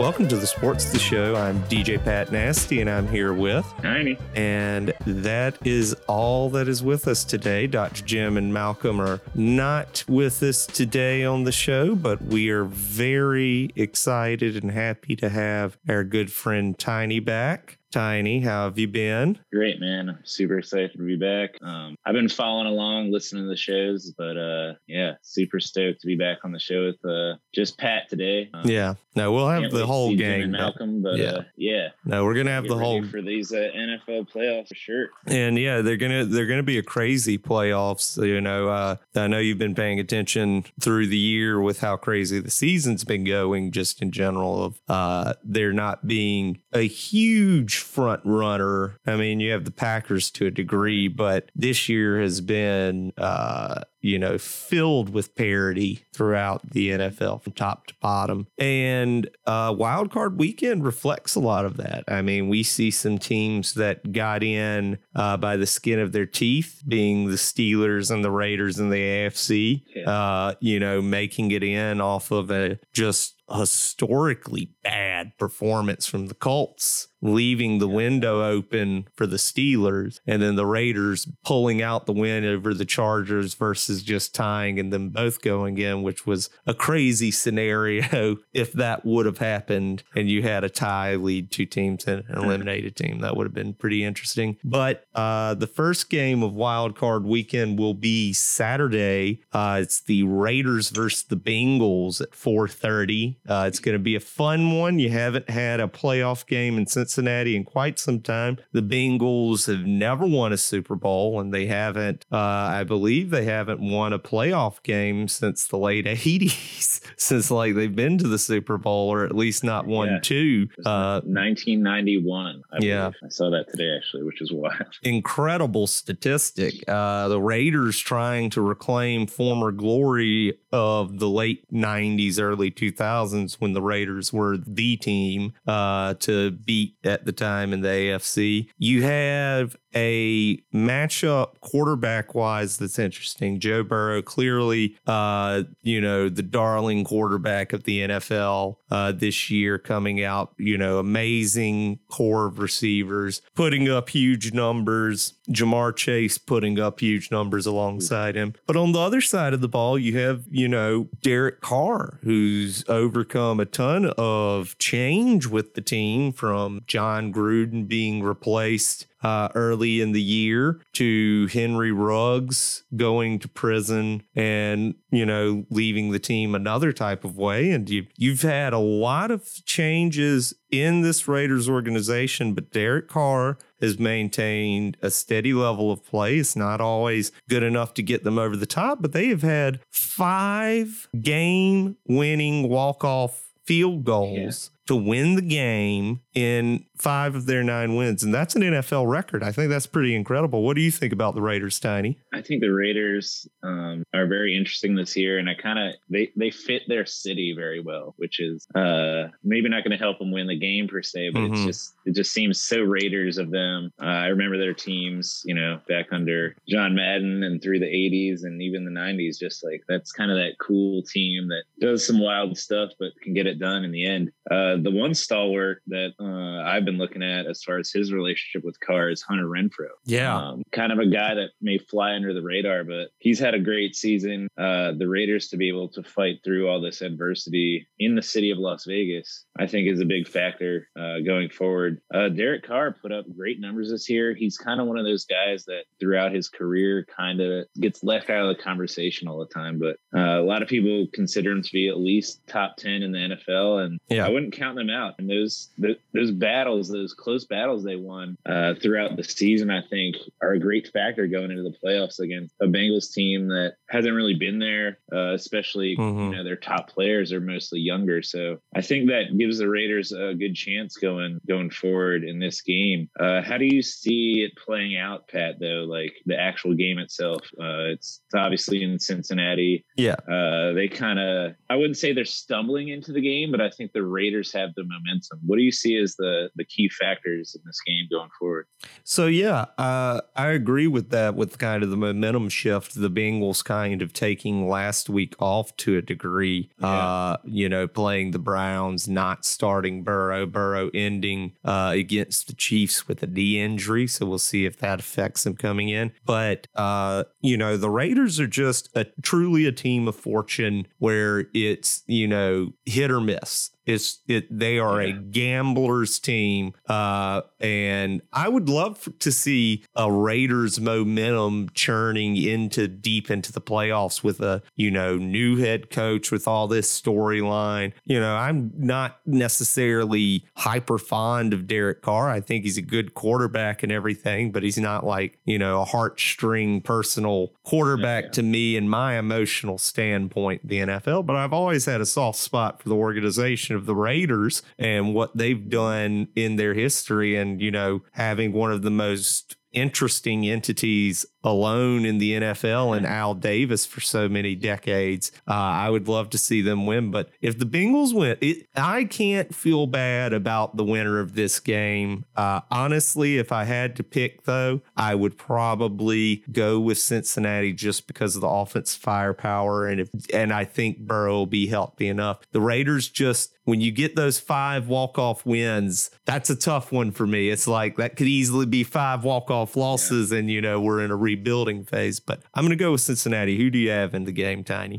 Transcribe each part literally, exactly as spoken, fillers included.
Welcome to the Sports The Show. I'm D J Pat Nasty, and I'm here with Tiny. And that is all that is with us today. Doctor Jim and Malcolm are not with us today on the show, but we are very excited and happy to have our good friend Tiny back. Tiny, how have you been? Great, man. I'm super excited to be back. Um, I've been following along, listening to the shows, but uh, yeah, super stoked to be back on the show with uh, just Pat today. Um, yeah, no, we'll have the whole gang. And Malcolm, but yeah, uh, yeah. No, we're gonna have Get the whole for these uh, N F L playoffs for sure. And yeah, they're gonna they're gonna be a crazy playoffs. You know, uh, I know you've been paying attention through the year with how crazy the season's been going, just in general of uh, there not being a huge front runner. I mean, you have the Packers to a degree, but this year has been, uh, you know, filled with parity throughout the N F L from top to bottom. And uh, wild card weekend reflects a lot of that. I mean, we see some teams that got in uh, by the skin of their teeth, being the Steelers and the Raiders in the A F C, yeah. uh, you know, making it in off of a just historically bad performance from the Colts, leaving the window open for the Steelers, and then the Raiders pulling out the win over the Chargers versus just tying and them both going in, which was a crazy scenario if that would have happened and you had a tie lead two teams and an eliminated team. That would have been pretty interesting. But uh, the first game of Wild Card Weekend will be Saturday. Uh, it's the Raiders versus the Bengals at four thirty. Uh, it's going to be a fun one. You haven't had a playoff game in Cincinnati in quite some time. The Bengals have never won a Super Bowl, and they haven't, uh, I believe they haven't won a playoff game since the late eighties, since like they've been to the Super Bowl, or at least not won yeah. two. Uh, nineteen ninety-one. I yeah. I saw that today, actually, which is wild. Incredible statistic. Uh, the Raiders trying to reclaim former glory of the late nineties, early two thousands. When the Raiders were the team uh, to beat at the time in the A F C. You have a matchup quarterback wise that's interesting. Joe Burrow, clearly, uh, you know, the darling quarterback of the N F L uh, this year, coming out, you know, amazing core of receivers, putting up huge numbers. Ja'Marr Chase putting up huge numbers alongside him. But on the other side of the ball, you have, you know, Derek Carr, who's overcome a ton of change with the team, from Jon Gruden being replaced Uh, early in the year to Henry Ruggs going to prison and, you know, leaving the team another type of way. And you, you've had a lot of changes in this Raiders organization, but Derek Carr has maintained a steady level of play. It's not always good enough to get them over the top, but they have had five game winning walk-off field goals. Yeah. To win the game in five of their nine wins. And that's an N F L record. I think that's pretty incredible. What do you think about the Raiders, Tiny? I think the Raiders um, are very interesting this year. And I kind of, they, they fit their city very well, which is uh, maybe not going to help them win the game per se, but mm-hmm. it's just, it just seems so Raiders of them. Uh, I remember their teams, you know, back under John Madden and through the eighties and even the nineties, just like, that's kind of that cool team that does some wild stuff, but can get it done in the end. Uh, The one stalwart that uh, I've been looking at as far as his relationship with Carr is Hunter Renfrow. Yeah. Um, kind of a guy that may fly under the radar, but he's had a great season. Uh, the Raiders to be able to fight through all this adversity in the city of Las Vegas, I think, is a big factor uh, going forward. Uh, Derek Carr put up great numbers this year. He's kind of one of those guys that throughout his career kind of gets left out of the conversation all the time. But uh, a lot of people consider him to be at least top ten in the N F L. And yeah. I wouldn't count them out. And those the, those battles, those close battles they won uh, throughout the season, I think, are a great factor going into the playoffs against a Bengals team that hasn't really been there, uh, especially mm-hmm. you know, their top players are mostly younger. So I think that gives the Raiders a good chance going going forward in this game. Uh, how do you see it playing out, Pat, though, like the actual game itself? Uh, it's, it's obviously in Cincinnati. Yeah. Uh, they kind of, I wouldn't say they're stumbling into the game, but I think the Raiders have have the momentum. What do you see as the the key factors in this game going forward? So, yeah, uh, I agree with that, with kind of the momentum shift, the Bengals kind of taking last week off to a degree, yeah. uh, you know, playing the Browns, not starting Burrow, Burrow ending uh, against the Chiefs with a knee injury. So we'll see if that affects him coming in. But, uh, you know, the Raiders are just a truly a team of fortune where it's, you know, hit or miss. It's it. They are yeah. a gambler's team. Uh, and I would love to see a Raiders momentum churning into deep into the playoffs with a, you know, new head coach with all this storyline. You know, I'm not necessarily hyper fond of Derek Carr. I think he's a good quarterback and everything, but he's not like, you know, a heartstring personal quarterback yeah. to me in my emotional standpoint, the N F L. But I've always had a soft spot for the organization of the Raiders and what they've done in their history, and, you know, having one of the most interesting entities alone in the N F L and Al Davis for so many decades. Uh, I would love to see them win. But if the Bengals win, it, I can't feel bad about the winner of this game. Uh, honestly, if I had to pick, though, I would probably go with Cincinnati just because of the offense firepower. And if, and I think Burrow will be healthy enough. The Raiders just, when you get those five walk-off wins, that's a tough one for me. It's like that could easily be five walk-off losses. Yeah. And, you know, we're in a rebuilding phase, but I'm going to go with Cincinnati. Who do you have in the game, Tiny?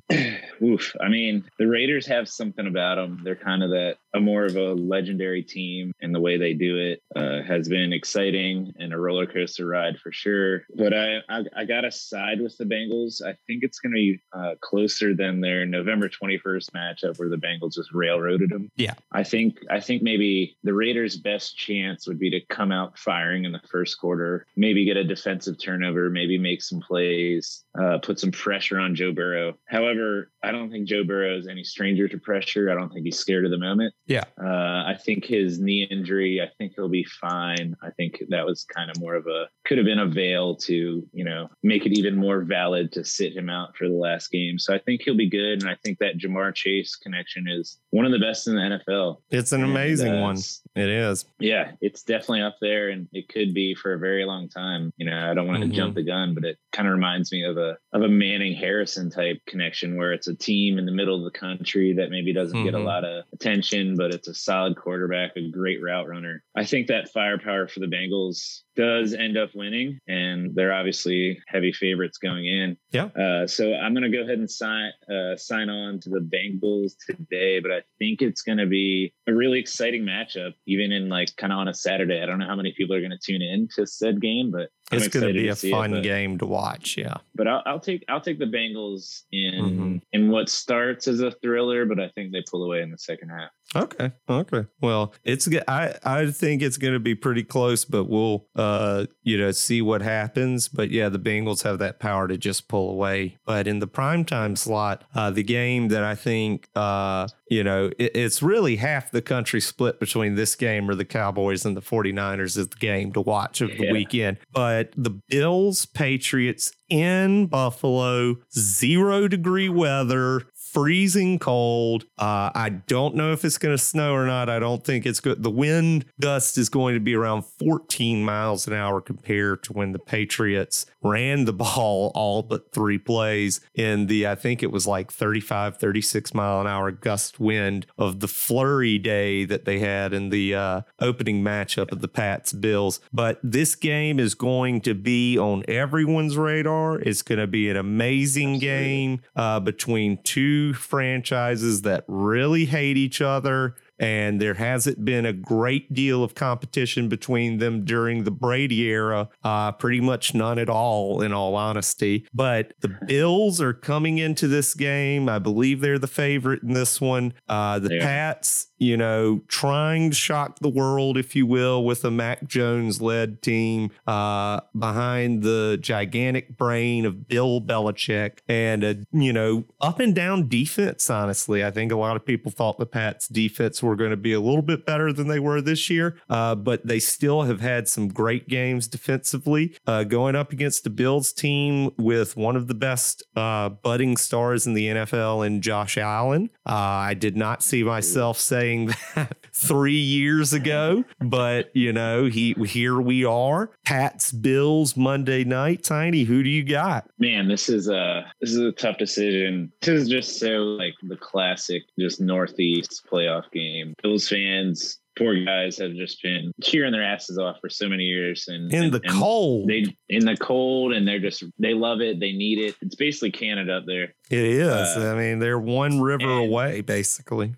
Oof. I mean, the Raiders have something about them. They're kind of that, a more of a legendary team, and the way they do it uh, has been exciting and a roller coaster ride for sure. But I, I, I got to side with the Bengals. I think it's going to be uh, closer than their November twenty-first matchup where the Bengals just railroaded them. Yeah. I think, I think maybe the Raiders' best chance would be to come out firing in the first quarter, maybe get a defensive turnover, maybe make some plays, uh, put some pressure on Joe Burrow. However, I don't think Joe Burrow is any stranger to pressure. I don't think he's scared of the moment. Yeah. Uh, I think his knee injury, I think he'll be fine. I think that was kind of more of a, could have been a veil to, you know, make it even more valid to sit him out for the last game. So I think he'll be good. And I think that Ja'Marr Chase connection is one of the best in the N F L. It's an amazing and, uh, one. It is. Yeah. It's definitely up there, and it could be for a very long time. You know, I don't want to mm-hmm. jump the gun, but it kind of reminds me of a, of a Manning Harrison type connection where it's a team in the middle of the country that maybe doesn't mm-hmm. get a lot of attention, but it's a solid quarterback, a great route runner. I think that firepower for the Bengals does end up winning, and they're obviously heavy favorites going in. Yeah. Uh, so I'm going to go ahead and sign uh, sign on to the Bengals today, but I think it's going to be a really exciting matchup, even in like kind of on a Saturday. I don't know how many people are going to tune in to said game, but I'm it's going to be a fun it, but, game to watch. Yeah. But I'll, I'll take I'll take the Bengals in mm-hmm. in what starts as a thriller, but I think they pull away in the second half. Okay. Okay. Well, it's I I think it's going to be pretty close, but we'll uh you know see what happens. But yeah, the Bengals have that power to just pull away. But in the primetime slot, uh, the game that I think uh you know it, it's really half the country split between this game or the Cowboys and the 49ers is the game to watch of the yeah. weekend. But the Bills Patriots in Buffalo, zero degree weather. Freezing cold. Uh, I don't know if it's going to snow or not. I don't think it's good. The wind gust is going to be around fourteen miles an hour compared to when the Patriots ran the ball all but three plays in the, I think it was like thirty-five, thirty-six mile an hour gust wind of the flurry day that they had in the uh, opening matchup of the Pats Bills. But this game is going to be on everyone's radar. It's going to be an amazing Absolutely. game uh, between two franchises that really hate each other, and there hasn't been a great deal of competition between them during the Brady era, uh, pretty much none at all, in all honesty. But the Bills are coming into this game. I believe they're the favorite in this one. Uh, the yeah. Pats, you know, trying to shock the world, if you will, with a Mac Jones-led team uh, behind the gigantic brain of Bill Belichick and, a, you know, up and down defense, honestly. I think a lot of people thought the Pats defense were We're going to be a little bit better than they were this year, uh, but they still have had some great games defensively. Uh, going up against the Bills team with one of the best uh, budding stars in the N F L in Josh Allen. Uh, I did not see myself saying saying that three years ago, but you know, he here we are. Pats, Bills, Monday night. Tiny, who do you got? Man, this is a this is a tough decision. This is just so like the classic, just Northeast playoff game. Bills fans. Poor guys have just been cheering their asses off for so many years, and in and, the and cold, they in the cold, and they're just they love it, they need it. It's basically Canada up there. It is. Uh, I mean, they're one river and, away, basically.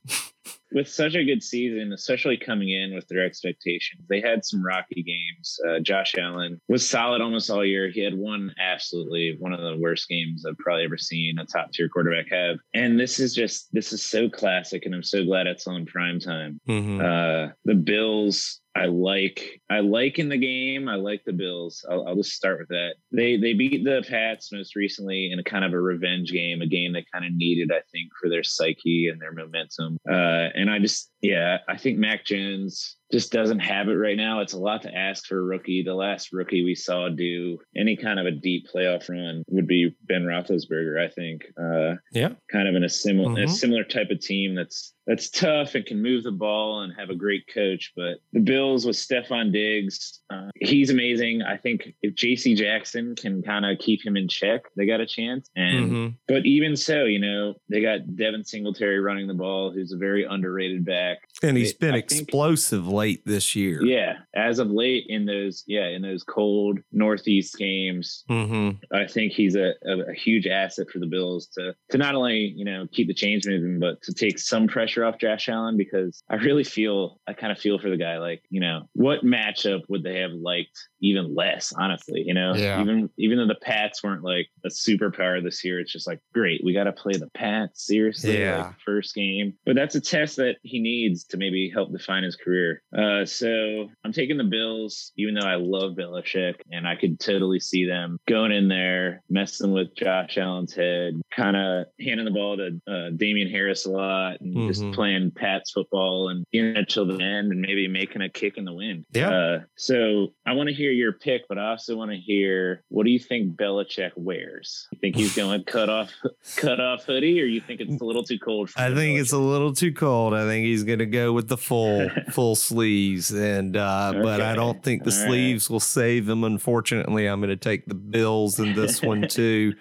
With such a good season, especially coming in with their expectations, they had some rocky games. Uh, Josh Allen was solid almost all year. He had one absolutely one of the worst games I've probably ever seen a top tier quarterback have. And this is just this is so classic, and I'm so glad it's on primetime. Mm-hmm. Uh, the Bills. I like I like in the game. I like the Bills. I'll, I'll just start with that. They they beat the Pats most recently in a kind of a revenge game, a game they kind of needed, I think, for their psyche and their momentum. Uh, and I just, yeah, I think Mac Jones just doesn't have it right now. It's a lot to ask for a rookie. The last rookie we saw do any kind of a deep playoff run would be Ben Roethlisberger, I think. Uh, yeah. Kind of in a similar mm-hmm. a similar type of team that's that's tough and can move the ball and have a great coach. But the Bills with Stefon Diggs, uh, he's amazing. I think if J C Jackson can kind of keep him in check, they got a chance. And mm-hmm. But even so, you know, they got Devin Singletary running the ball, who's a very underrated back. And he's been I explosive think, late this year. Yeah. As of late in those, yeah, in those cold Northeast games, mm-hmm. I think he's a, a, a huge asset for the Bills to, to not only, you know, keep the chains moving, but to take some pressure off Josh Allen, because I really feel, I kind of feel for the guy. Like, you know, what matchup would they have liked even less, honestly, you know, yeah. even, even though the Pats weren't like a superpower this year, it's just like, great, we got to play the Pats seriously, yeah. like first game, but that's a test that he needs to maybe help define his career. Uh, so I'm taking the Bills, even though I love Belichick, and I could totally see them going in there, messing with Josh Allen's head, kind of handing the ball to uh, Damian Harris a lot, and mm-hmm. just playing Pats football and in it till the end, and maybe making a kick in the wind. Yeah. Uh, so I want to hear your pick, but I also want to hear, what do you think Belichick wears? You think he's going to cut off cut off hoodie, or you think it's a little too cold? For I think Belichick? It's a little too cold. I think he's going to go with the full full sleeves, and uh okay. but I don't think the All sleeves right. will save him. Unfortunately, I'm going to take the Bills in this one too.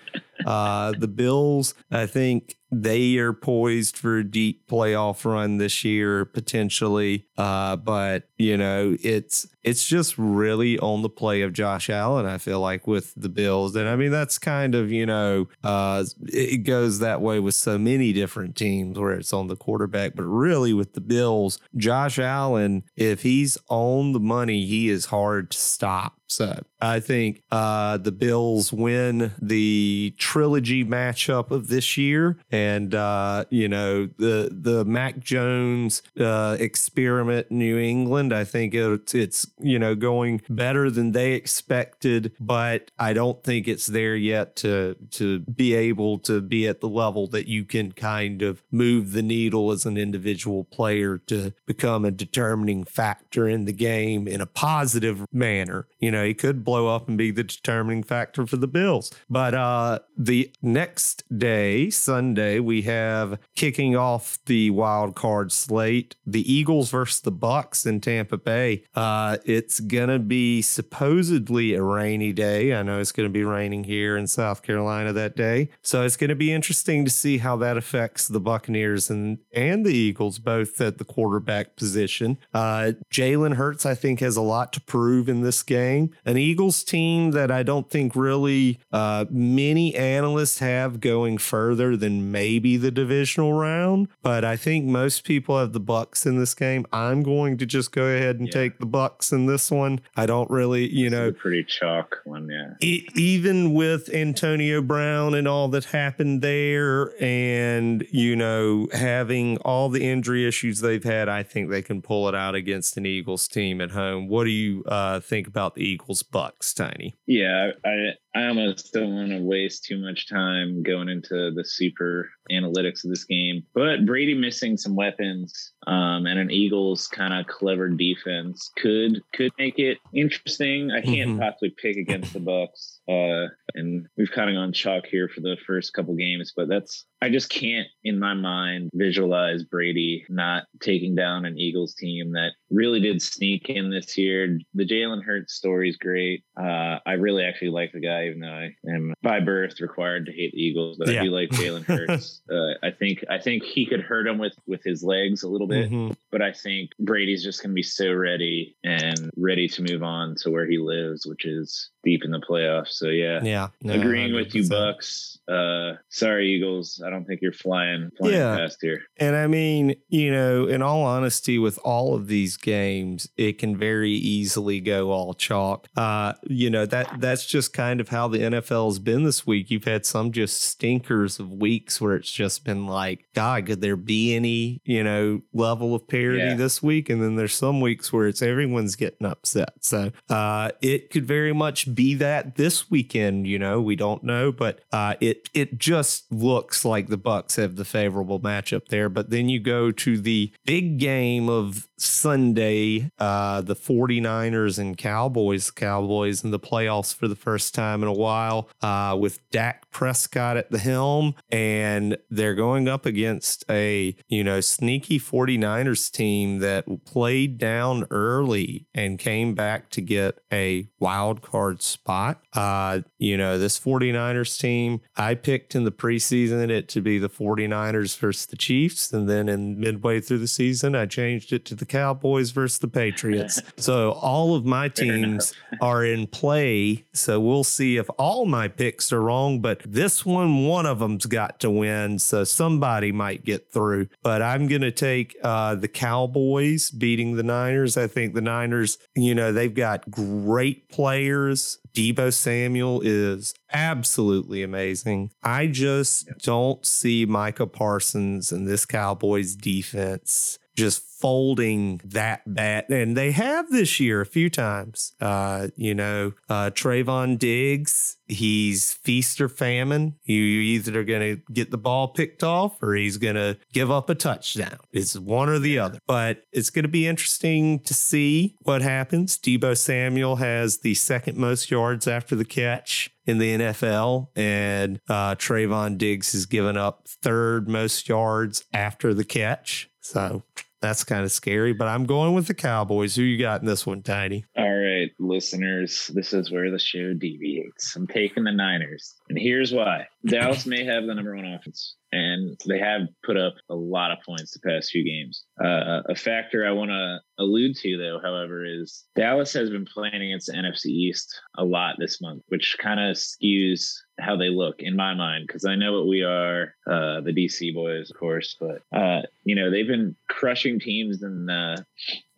Uh, the Bills, I think they are poised for a deep playoff run this year, potentially. Uh, but, you know, it's it's just really on the play of Josh Allen, I feel like, with the Bills. And, I mean, that's kind of, you know, uh, it goes that way with so many different teams where it's on the quarterback. But really with the Bills, Josh Allen, if he's on the money, he is hard to stop. So I think uh, the Bills win the trilogy matchup of this year. And, uh, you know, the the Mac Jones uh, experiment in New England, I think it, it's, you know, going better than they expected. But I don't think it's there yet to to be able to be at the level that you can kind of move the needle as an individual player to become a determining factor in the game in a positive manner. You know, he could blow up and be the determining factor for the Bills. But uh, the next day, Sunday, we have kicking off the wild card slate, the Eagles versus the Bucks in Tampa Bay. Uh, it's going to be supposedly a rainy day. I know it's going to be raining here in South Carolina that day. So it's going to be interesting to see how that affects the Buccaneers and, and the Eagles, both at the quarterback position. Uh, Jalen Hurts, I think, has a lot to prove in this game. An Eagles team that I don't think really uh, many analysts have going further than maybe the divisional round, but I think most people have the Bucks in this game. I'm going to just go ahead and yeah. take the Bucks in this one. I don't really, you this know, is a pretty chalk one, yeah. E- even with Antonio Brown and all that happened there, and you know, having all the injury issues they've had, I think they can pull it out against an Eagles team at home. What do you uh, think about the Eagles Bucks, Tiny? Yeah, I I almost don't want to waste too much time going into the super analytics of this game. But Brady missing some weapons um, and an Eagles kind of clever defense could could make it interesting. I can't mm-hmm. possibly pick against the Bucs, uh, and we've kind of gone chalk here for the first couple games. But that's I just can't, in my mind, visualize Brady not taking down an Eagles team that really did sneak in this year. The Jalen Hurts story is great. Uh, I really actually like the guy, even though I am by birth required to hate the Eagles, but yeah. I do like Jalen Hurts. uh, I think I think he could hurt him with, with his legs a little bit, mm-hmm. but I think Brady's just going to be so ready and ready to move on to where he lives, which is deep in the playoffs. So, yeah, yeah, no, agreeing one hundred percent with you, Bucks. Uh, sorry, Eagles. I don't think you're flying, flying yeah. past here. And I mean, you know, in all honesty, with all of these games, it can very easily go all chalk. Uh, you know, that that's just kind of how the N F L has been this week. You've had some just stinkers of weeks where it's just been like, God, could there be any, you know, level of parity yeah. this week? And then there's some weeks where it's everyone's getting upset. So uh, it could very much be that this weekend. You know, we don't know, but uh, it it just looks like the Bucs have the favorable matchup there. But then you go to the big game of Sunday, uh, the forty-niners and Cowboys, Cowboys in the playoffs for the first time in a while, uh, with Dak Prescott at the helm, and they're going up against a, you know, sneaky forty-niners team that played down early and came back to get a wild card spot. Uh, you know, this forty-niners team, I picked in the preseason it to be the forty-niners versus the Chiefs, and then in midway through the season, I changed it to the Cowboys versus the Patriots. So all of my teams are in play. So we'll see if all my picks are wrong, but this one, one of them's got to win. So somebody might get through, but I'm going to take uh, the Cowboys beating the Niners. I think the Niners, you know, they've got great players. Deebo Samuel is absolutely amazing. I just don't see Micah Parsons and this Cowboys defense just folding that bat. And they have this year a few times. Uh, you know, uh, Trayvon Diggs, he's feast or famine. You, you either are going to get the ball picked off or he's going to give up a touchdown. It's one or the other. But it's going to be interesting to see what happens. Deebo Samuel has the second most yards after the catch in the N F L, and uh, Trayvon Diggs has given up third most yards after the catch. So that's kind of scary, but I'm going with the Cowboys. Who you got in this one, Tiny? All right, listeners, this is where the show deviates. I'm taking the Niners, and here's why. Dallas may have the number one offense, and they have put up a lot of points the past few games. Uh, a factor I want to allude to, though, however, is Dallas has been playing against the N F C East a lot this month, which kind of skews how they look in my mind, because I know what we are, uh, the D C boys, of course, but, uh, you know, they've been crushing teams in the,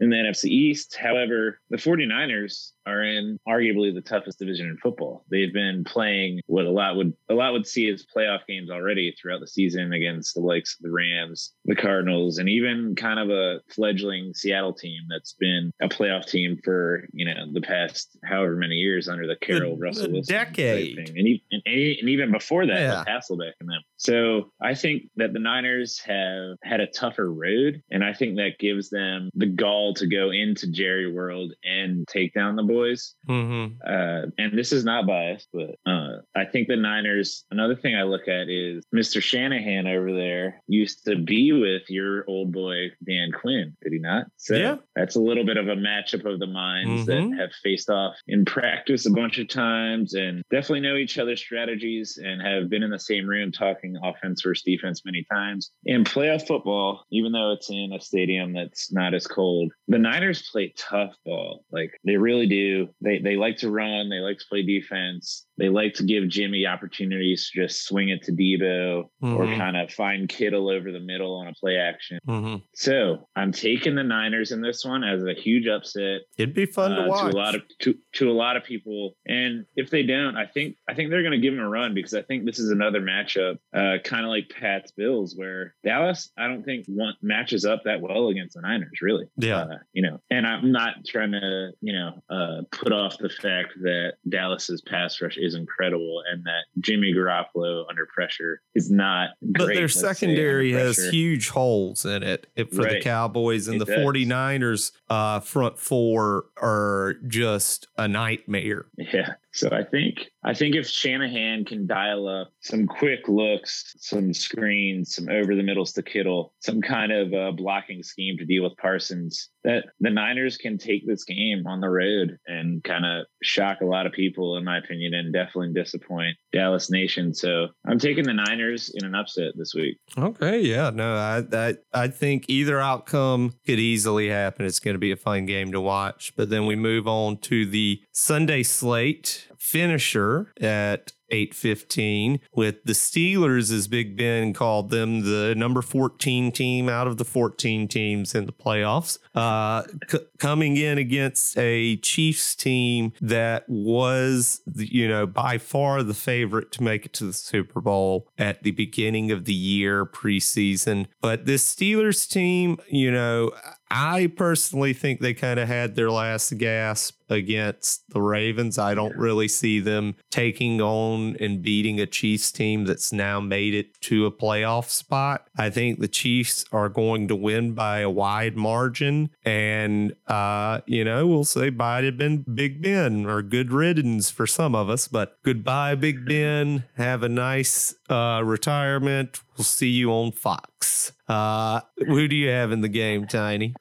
in the N F C East. However, the forty-niners are in arguably the toughest division in football. They've been playing what a lot would a lot would see as playoff games already throughout the season against the likes of the Rams, the Cardinals, and even kind of a fledgling Seattle team that's been a playoff team for, you know, the past however many years under the Carroll Russell Wilson decade, and, and, and, and even before that, yeah. the Hasselbeck and them. So I think that the Niners have had a tougher road, and I think that gives them the gall to go into Jerry World and take down the board. Boys. Mm-hmm. Uh, and this is not biased, but uh, I think the Niners, another thing I look at is Mister Shanahan over there used to be with your old boy, Dan Quinn, did he not? So yeah. that's a little bit of a matchup of the minds mm-hmm. that have faced off in practice a bunch of times and definitely know each other's strategies and have been in the same room talking offense versus defense many times. In playoff football, even though it's in a stadium that's not as cold, the Niners play tough ball. Like they really do. They they like to run. They like to play defense. They like to give Jimmy opportunities to just swing it to Deebo mm-hmm. or kind of find Kittle over the middle on a play action. Mm-hmm. So I'm taking the Niners in this one as a huge upset. It'd be fun uh, to watch to a lot of to, to a lot of people. And if they don't, I think I think they're going to give them a run because I think this is another matchup, uh, kind of like Pat's Bills, where Dallas I don't think one matches up that well against the Niners really. Yeah, uh, you know. And I'm not trying to you know uh, put off the fact that Dallas's pass rush is incredible, and that Jimmy Garoppolo under pressure is not but great. But their secondary has huge holes in it for right. the Cowboys, and it the does. 49ers uh, front four are just a nightmare. Yeah. So I think I think if Shanahan can dial up some quick looks, some screens, some over the middles to Kittle, some kind of uh, blocking scheme to deal with Parsons, that the Niners can take this game on the road and kind of shock a lot of people, in my opinion, and definitely disappoint Dallas Nation. So I'm taking the Niners in an upset this week. Okay, yeah, no, I I, I think either outcome could easily happen. It's going to be a fun game to watch. But then we move on to the Sunday slate. Finisher at eight fifteen with the Steelers, as Big Ben called them, the number fourteen team out of the fourteen teams in the playoffs, uh, c- coming in against a Chiefs team that was, you know, by far the favorite to make it to the Super Bowl at the beginning of the year preseason. But this Steelers team, you know, I personally think they kind of had their last gasp against the Ravens. I don't really see them taking on and beating a Chiefs team that's now made it to a playoff spot. I think the Chiefs are going to win by a wide margin. And, uh, you know, we'll say bye to Ben, Big Ben, or good riddance for some of us. But goodbye, Big Ben. Have a nice uh, retirement. We'll see you on Fox. Uh, who do you have in the game, Tiny?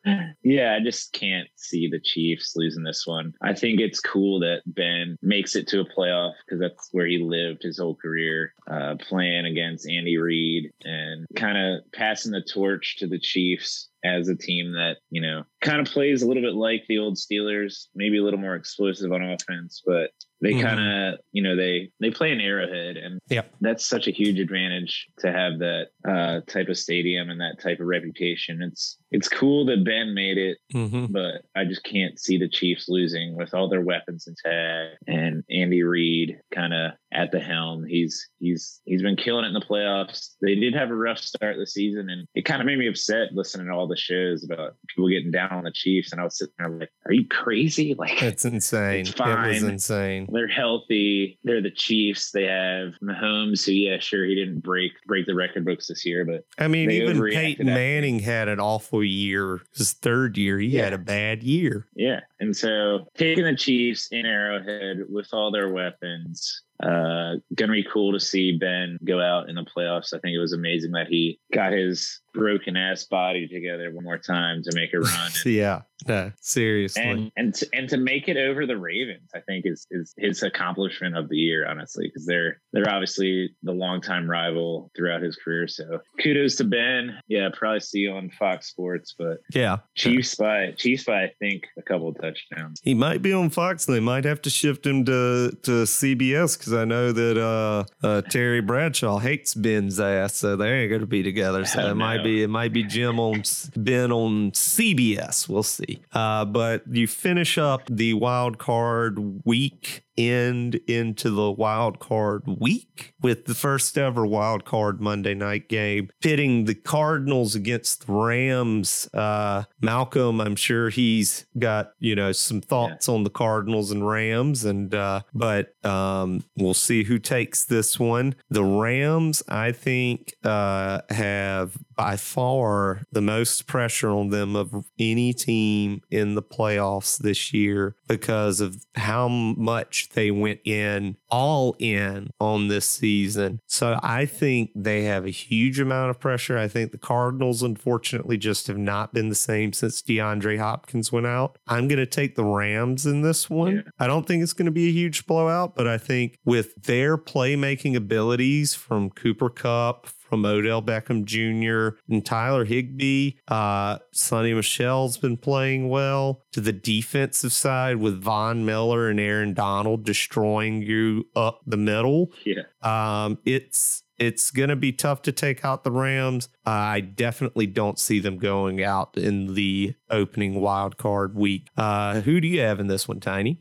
Yeah, I just can't see the Chiefs losing this one. I think it's cool that Ben makes it to a playoff because that's where he lived his whole career, uh, playing against Andy Reid and kind of passing the torch to the Chiefs as a team that, you know, kind of plays a little bit like the old Steelers, maybe a little more explosive on offense, but they kind of, you know, they, they play an Arrowhead, and yep. that's such a huge advantage to have that uh, type of stadium and that type of reputation. It's it's cool that Ben made it, mm-hmm. but I just can't see the Chiefs losing with all their weapons intact and Andy Reid kind of at the helm. He's he's he's been killing it in the playoffs. They did have a rough start this season, and it kind of made me upset listening to all the shows about people getting down on the Chiefs, and I was sitting there like, are you crazy? Like, that's insane. It's fine. It was insane. They're healthy. They're the Chiefs. They have Mahomes, who, yeah, sure, he didn't break break the record books this year, but I mean, even Peyton Manning had an awful year. His third year, he yeah. had a bad year. Yeah, and so taking the Chiefs in Arrowhead with all their weapons. Uh, gonna be cool to see Ben go out in the playoffs. I think it was amazing that he got his broken ass body together one more time to make a run. And, yeah, no, seriously, and and to, and to make it over the Ravens, I think is is his accomplishment of the year, honestly, because they're they're obviously the longtime rival throughout his career. So kudos to Ben. Yeah, probably see you on Fox Sports, but yeah, Chiefs by Chiefs by I think a couple of touchdowns. He might be on Fox. They might have to shift him to to C B S. Because I know that uh, uh, Terry Bradshaw hates Ben's ass, so they ain't gonna be together. So oh, it might no. be it might be Jim on Ben on C B S. We'll see. Uh, but you finish up the wild card week. End into the wild card week with the first ever wild card Monday night game pitting the Cardinals against the Rams. Uh, Malcolm, I'm sure he's got, you know, some thoughts yeah. on the Cardinals and Rams, and uh, but um, we'll see who takes this one. The Rams, I think, uh, have by far the most pressure on them of any team in the playoffs this year because of how much they went in all in on this season. So I think they have a huge amount of pressure. I think the Cardinals, unfortunately, just have not been the same since DeAndre Hopkins went out. I'm going to take the Rams in this one. Yeah. I don't think it's going to be a huge blowout, but I think with their playmaking abilities from Cooper Kupp, from Odell Beckham Junior and Tyler Higbee, uh, Sonny Michelle's been playing well, to the defensive side with Von Miller and Aaron Donald destroying you up the middle. Yeah, um, it's it's going to be tough to take out the Rams. Uh, I definitely don't see them going out in the opening wild card week. Uh, who do you have in this one, Tiny?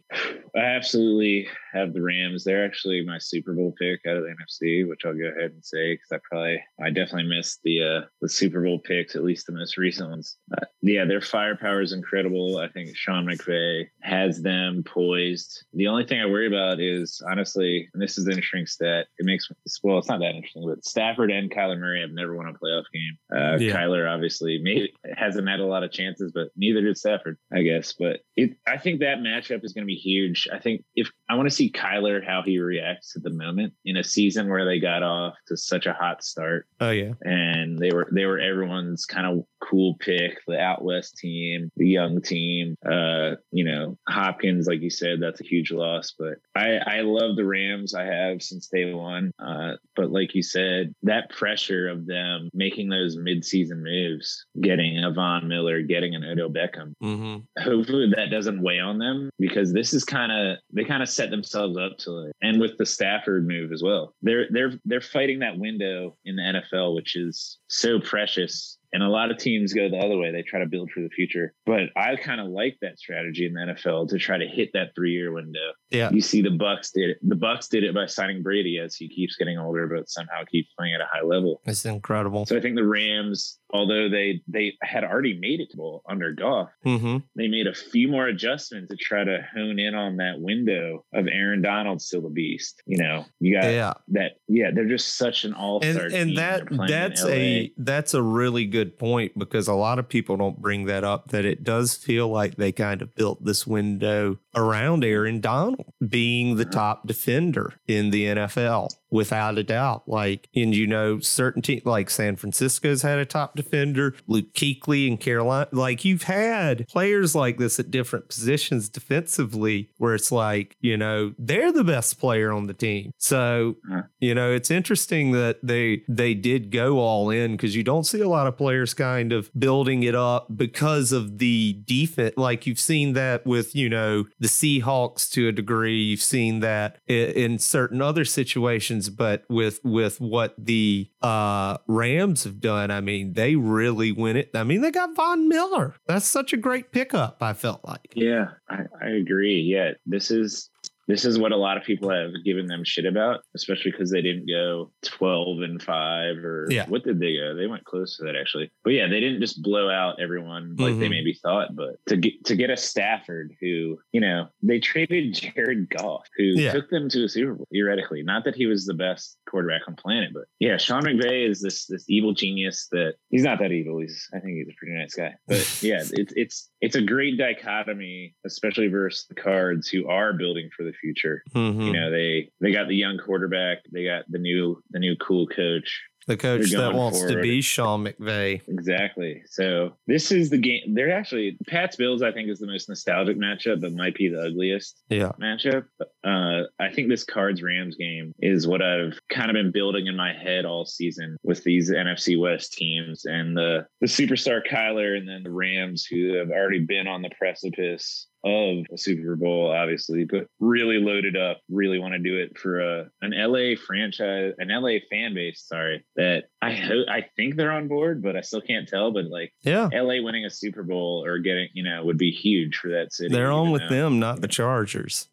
I absolutely have the Rams. They're actually my Super Bowl pick out of the N F C, which I'll go ahead and say because I probably I definitely missed the uh, the Super Bowl picks, at least the most recent ones. Uh, yeah, their firepower is incredible. I think Sean McVay has them poised. The only thing I worry about is, honestly, and this is an interesting stat. It makes well, it's not that interesting, but Stafford and Kyler Murray have never won a playoff game. Uh, yeah. Kyler obviously maybe hasn't had a lot of chances, but neither did Stafford, I guess. But it, I think that matchup is going to be huge. I think if I want to see Kyler, how he reacts at the moment in a season where they got off to such a hot start. Oh yeah, and they were they were everyone's kind of cool pick, the Out West team, the young team. Uh, you know, Hopkins, like you said, that's a huge loss. But I I love the Rams. I have since day one. Uh, but like you said, that pressure of them making those mid-season moves, getting a Von Miller, getting an Odell Beckham. Mm-hmm. Hopefully that doesn't weigh on them, because this is kind of they kind of set themselves up to it. And with the Stafford move as well, they're they're they're fighting that window in the N F L, which is so precious. And a lot of teams go the other way. They try to build for the future. But I kind of like that strategy in the N F L to try to hit that three-year window. Yeah. You see the Bucks did it. The Bucks did it by signing Brady as he keeps getting older, but somehow keeps playing at a high level. It's incredible. So I think the Rams, although they they had already made it under Goff, mm-hmm. they made a few more adjustments to try to hone in on that window of Aaron Donald still a beast. You know, you got yeah. that. Yeah, they're just such an all-star and, and team. That, that's a, that's a really good point, because a lot of people don't bring that up, that it does feel like they kind of built this window around Aaron Donald being the top defender in the N F L. Without a doubt, like, and you know, certain teams like San Francisco's had a top defender, Luke Kuechly in Carolina. Like, you've had players like this at different positions defensively, where it's like, you know, they're the best player on the team. So, you know, it's interesting that they they did go all in, because you don't see a lot of players kind of building it up because of the defense. Like, you've seen that with, you know, the Seahawks to a degree. You've seen that in, in certain other situations. But with with what the uh, Rams have done, I mean, they really win it. I mean, they got Von Miller. That's such a great pickup, I felt like. Yeah, I, I agree. Yeah, this is this is what a lot of people have given them shit about, especially because they didn't go twelve and five or yeah. what did they go? They went close to that, actually. But yeah, they didn't just blow out everyone like mm-hmm. they maybe thought. But to get, to get a Stafford who, you know, they traded Jared Goff, who yeah. took them to a Super Bowl, theoretically. Not that he was the best quarterback on planet, but yeah, Sean McVay is this this evil genius that he's not that evil. He's I think he's a pretty nice guy. But yeah, it's it's it's a great dichotomy, especially versus the Cards, who are building for the future. Mm-hmm. You know, they they got the young quarterback, they got the new the new cool coach. The coach that wants forward. to be Sean McVay. Exactly. So this is the game. They're actually Pat's Bills, I think, is the most nostalgic matchup, but might be the ugliest yeah. matchup. Uh, I think this Cards Rams game is what I've kind of been building in my head all season with these N F C West teams and the, the superstar Kyler, and then the Rams, who have already been on the precipice of a Super Bowl, obviously, but really loaded up, really want to do it for a, an L A franchise, an L A fan base, sorry, that I ho- I think they're on board, but I still can't tell. But like, yeah, L A winning a Super Bowl or getting, you know, would be huge for that city. They're on with them, not the Chargers.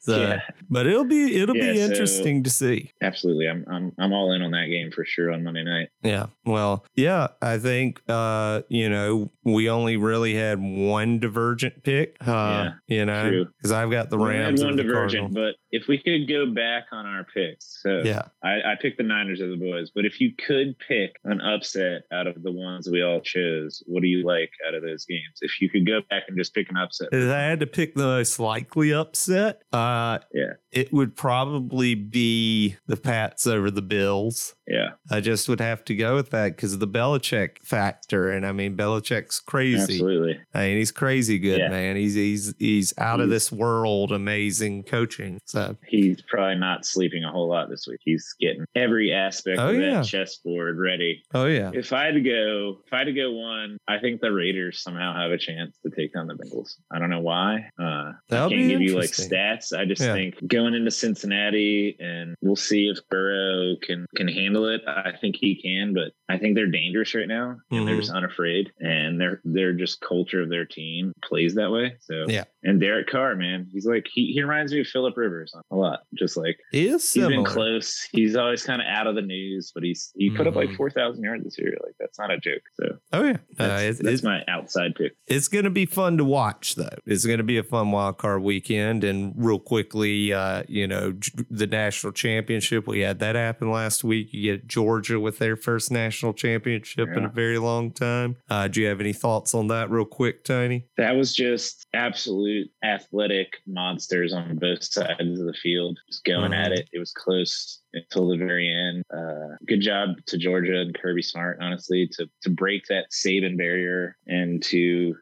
so, yeah. But it'll be it'll yeah, be interesting so, to see. Absolutely, I'm I'm I'm all in on that game for sure on Monday night. Yeah, well, yeah, I think uh, you know, we only really had one divergent pick. Uh, yeah, you know, because I've got the Rams. We had one and divergent, but if we could go back on our picks, so yeah, I, I picked the Niners as the boys. But if you could pick an upset out of the ones we all chose, what do you like out of those games? If you could go back and just pick an upset, if I had to pick the most likely upset, uh yeah it would probably be the Pats over the Bills. Yeah, I just would have to go with that because of the Belichick factor. And I mean, Belichick's crazy. Absolutely. I mean, he's crazy good, yeah. man. He's he's he's out he's, of this world amazing coaching. So he's probably not sleeping a whole lot this week. He's getting every aspect oh, of yeah. that chessboard ready. Oh yeah. If I had to go, if I had to go one, I think the Raiders somehow have a chance to take down the Bengals. I don't know why. Uh, I can't give you like stats. I just yeah. think going into Cincinnati, and we'll see if Burrow can, can handle it. I think he can, but I think they're dangerous right now, and mm-hmm. they're just unafraid, and they're, they're just culture of their team plays that way. So yeah. And Derek Carr, man, he's like, he, he reminds me of Phillip Rivers a lot. Just like, he is similar. He's been close. He's always kind of out of the news, but he's, he mm-hmm. put up like four thousand yards this year. Like, that's not a joke. So oh yeah, that's, uh, it's, that's it's, my outside pick. It's going to be fun to watch though. It's going to be a fun wild card weekend. And real quickly, uh, you know, the national championship, we had that happen last week. You get Georgia with their first national championship yeah. in a very long time. Uh, do you have any thoughts on that real quick, Tiny? That was just absolute athletic monsters on both sides of the field, just going mm-hmm. at it. It was close until the very end. Uh, good job to Georgia and Kirby Smart, honestly, to to break that Saban barrier, and to,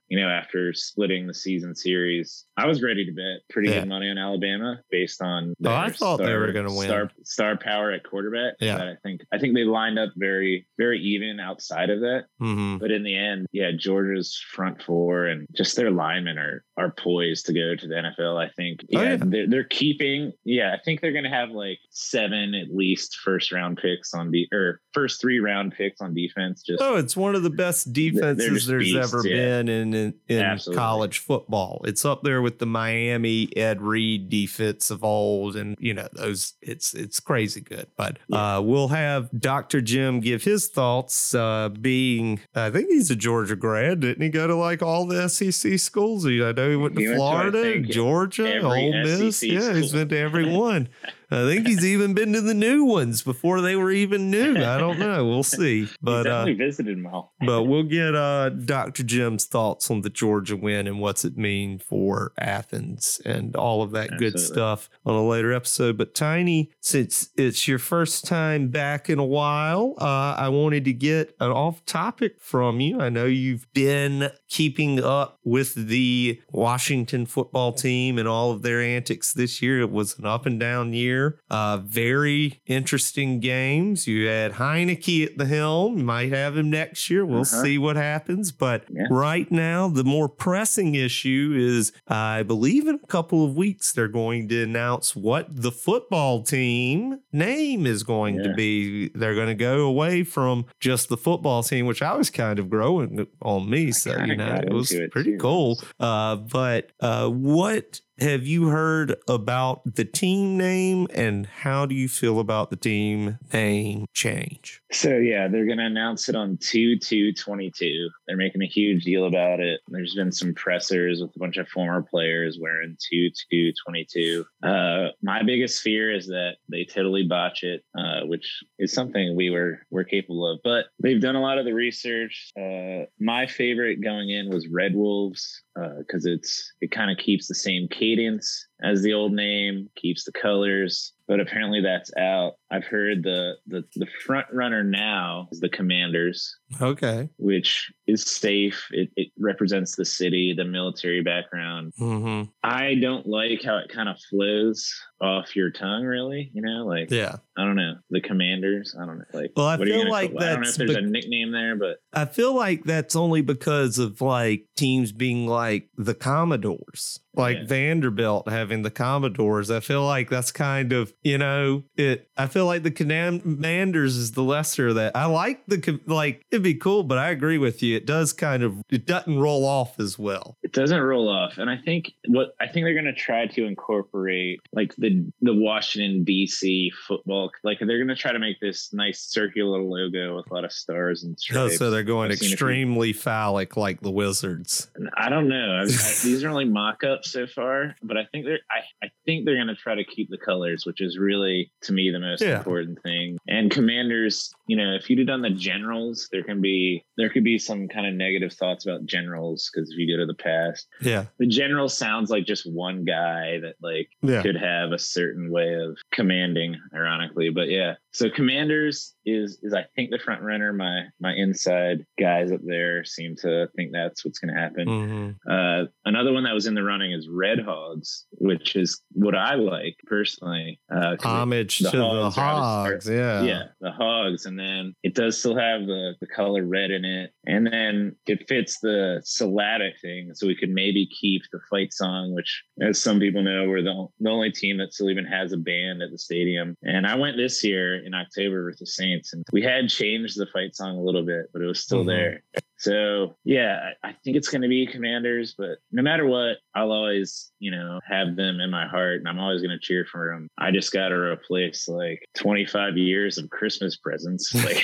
you know, after splitting the season series, I was ready to bet pretty yeah. good money on Alabama based on their oh, I thought star, they were going to win. Star, star power at quarterback. Yeah, but I think I think they lined up very, very even outside of that. Mm-hmm. But in the end, yeah, Georgia's front four and just their linemen are are poised to go to the N F L. I think yeah, oh, yeah. They're, they're keeping. Yeah, I think they're going to have like seven at least first round picks on the de- or first three round picks on defense. Just oh, it's one of the best defenses there's beasts, ever yeah. been in in, in college football. It's up there with the Miami Ed Reed defense of old, and you know those. It's it's crazy good. But yeah. uh, we'll have Doctor Jim give his thoughts. Uh, being, I think he's a Georgia grad. Didn't he go to like all the S E C schools? I know he went to he Florida, went to, think, Georgia, Ole Miss. S E C yeah, school. He's been to every one. I think he's even been to the new ones before they were even new. I don't know. We'll see. But uh, visited them all. But we'll get uh, Doctor Jim's thoughts on the Georgia win and what's it mean for Athens and all of that Absolutely. Good stuff on a later episode. But Tiny, since it's your first time back in a while, uh, I wanted to get an off topic from you. I know you've been keeping up with the Washington football team and all of their antics this year. It was an up and down year. Uh, very interesting games. You had Heineke at the helm. You might have him next year. We'll uh-huh. see what happens. But yeah. right now, the more pressing issue is, uh, I believe in a couple of weeks, they're going to announce what the football team name is going yeah. to be. They're going to go away from just the football team, which I was kind of growing on me. I so, you know, it was it pretty too. cool. Uh, but uh, what... have you heard about the team name, and how do you feel about the team name change? So, yeah, they're going to announce it on two two twenty-two. They're making a huge deal about it. There's been some pressers with a bunch of former players wearing two two twenty-two. Uh, my biggest fear is that they totally botch it, uh, which is something we were, were capable of. But they've done a lot of the research. Uh, my favorite going in was Red Wolves, because uh, it's it kind of keeps the same cadence as the old name, keeps the colors, but apparently that's out. I've heard the the, the front runner now is the Commanders. Okay. Which is safe. It, it represents the city, the military background. Mm-hmm. I don't like how it kind of flows off your tongue, really. You know, like, yeah. I don't know. The Commanders. I don't know. Like, well, I what feel like that's I don't know if there's be- a nickname there, but I feel like that's only because of like teams being like the Commodores, like yeah. Vanderbilt having the Commodores. I feel like that's kind of, you know, it. I feel like the Commanders is the lesser of that. I like the like. It'd be cool, but I agree with you. It does kind of. It doesn't roll off as well. It doesn't roll off, and I think what I think they're going to try to incorporate like the the Washington D C football. Like they're going to try to make this nice circular logo with a lot of stars and stripes. Oh, so they're going I've extremely phallic, like the Wizards. I don't know. I, I, these are only mock-ups so far, but I think they're. I, I think they're going to try to keep the colors, which is really to me the most yeah. important thing. And Commanders, you know, if you'd have done the Generals, there can be there could be some kind of negative thoughts about Generals because if you go to the past, yeah, the General sounds like just one guy that like yeah. could have a certain way of commanding, ironically. But yeah, So Commanders is, is I think the front runner. My, my inside guys up there seem to think that's what's going to happen. Mm-hmm. Uh, another one that was in the running is Red Hogs, which is what I like personally. Uh, Homage the to Hogs the Hogs. Yeah. Yeah. The Hogs. And then it does still have the, the color red in it. And then it fits the syllabic thing. So we could maybe keep the fight song, which as some people know, we're the, the only team that still even has a band at the stadium. And I went this year in October with the Saints, and we had changed the fight song a little bit, but it was still mm-hmm. there. So yeah, I think it's going to be Commanders, but no matter what, I'll always, you know, have them in my heart, and I'm always going to cheer for them. I just got to replace like twenty-five years of Christmas presents, like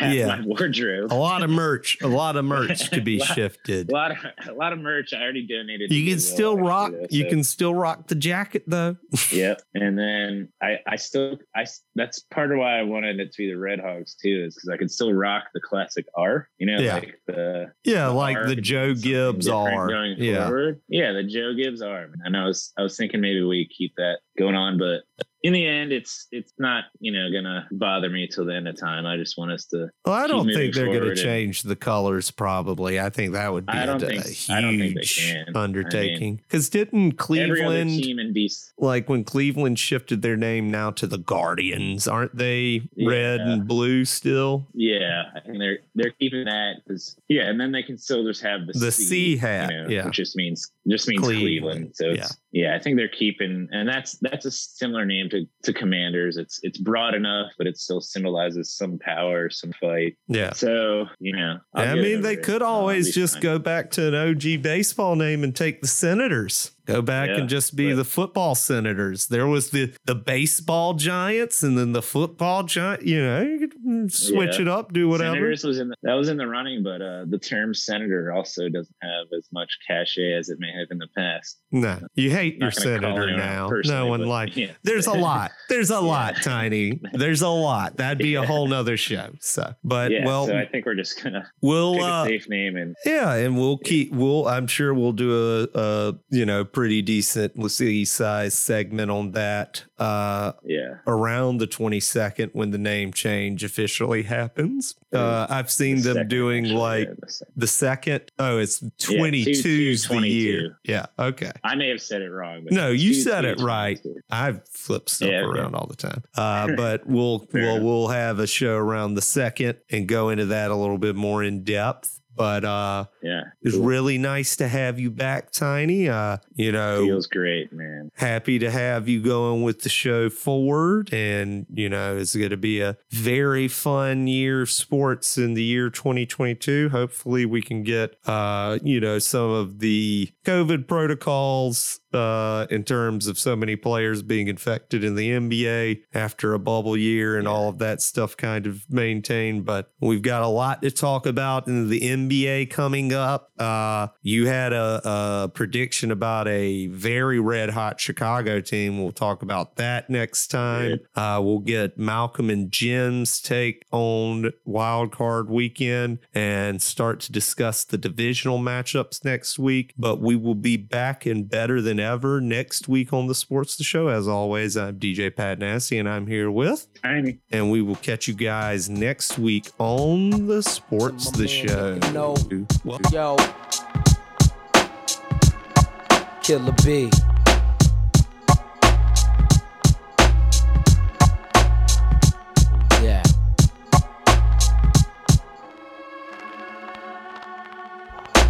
yeah, my wardrobe, a lot of merch, a lot of merch to be a lot, shifted, a lot of a lot of merch. I already donated. You can still rock. Though, so. You can still rock the jacket though. Yep, and then I, I still I that's part of why I wanted it to be the Red Hogs too, is because I could still rock the classic R, you know. Yeah. Like the, yeah, the like R, the Joe Gibbs R. Going yeah. Forward. Yeah, the Joe Gibbs R. And I was I was thinking maybe we keep that going on, but in the end, it's it's not, you know, gonna bother me till the end of time. I just want us to. Well, I don't think they're gonna and, change the colors. Probably, I think that would be I don't a, think, a huge I don't think they can. Undertaking. Because I mean, didn't Cleveland every other team in Beast. Like when Cleveland shifted their name now to the Guardians? Aren't they yeah. red and blue still? Yeah, I think they're they're keeping that because yeah, and then they can still just have the the C, C hat, you know, yeah, which just means just means Cleveland. Cleveland. So it's, yeah. yeah, I think they're keeping, and that's that's a similar name to, to Commanders. It's it's broad enough, but it still symbolizes some power, some fight. Yeah. So, you know, I'll I mean, they it. could always just fine. go back to an O G baseball name and take the Senators. Go back yeah, and just be but, the football Senators. There was the, the baseball Giants and then the football Giants. You know, you could switch yeah. it up, do whatever. Senators was in the, that was in the running, but uh, the term Senator also doesn't have as much cachet as it may have in the past. No, you hate your Senator now. No one likes. Yeah. There's a lot. There's a yeah. lot, Tiny. There's a lot. That'd be yeah. a whole nother show. So, but yeah, well, so I think we're just gonna we'll pick uh, a safe name and yeah, and we'll yeah. keep. We'll. I'm sure we'll do a, a you know. pretty decent Lucy size segment on that uh yeah around the twenty-second when the name change officially happens. uh I've seen the them doing actually, like yeah, the, the second oh it's twenty-two's yeah, two, two, the year yeah okay I may have said it wrong but no you two, said two, it right two. I flip stuff yeah, around yeah. all the time uh but we'll we'll, we'll have a show around the second and go into that a little bit more in depth. But uh, yeah, it's cool. Really nice to have you back, Tiny. Uh, you know, feels great, man. Happy to have you going with the show forward. And, you know, it's going to be a very fun year of sports in the year twenty twenty-two. Hopefully we can get, uh, you know, some of the COVID protocols uh, in terms of so many players being infected in the N B A after a bubble year and yeah. all of that stuff kind of maintained. But we've got a lot to talk about in the N B A. N B A coming up. Uh, you had a, a prediction about a very red hot Chicago team. We'll talk about that next time. Uh, we'll get Malcolm and Jim's take on Wild Card Weekend and start to discuss the divisional matchups next week. But we will be back and better than ever next week on the Sports The Show. As always, I'm D J Pat Nasty, and I'm here with Tiny, and we will catch you guys next week on the Sports The Show. No. Yo. Killer B. Yeah.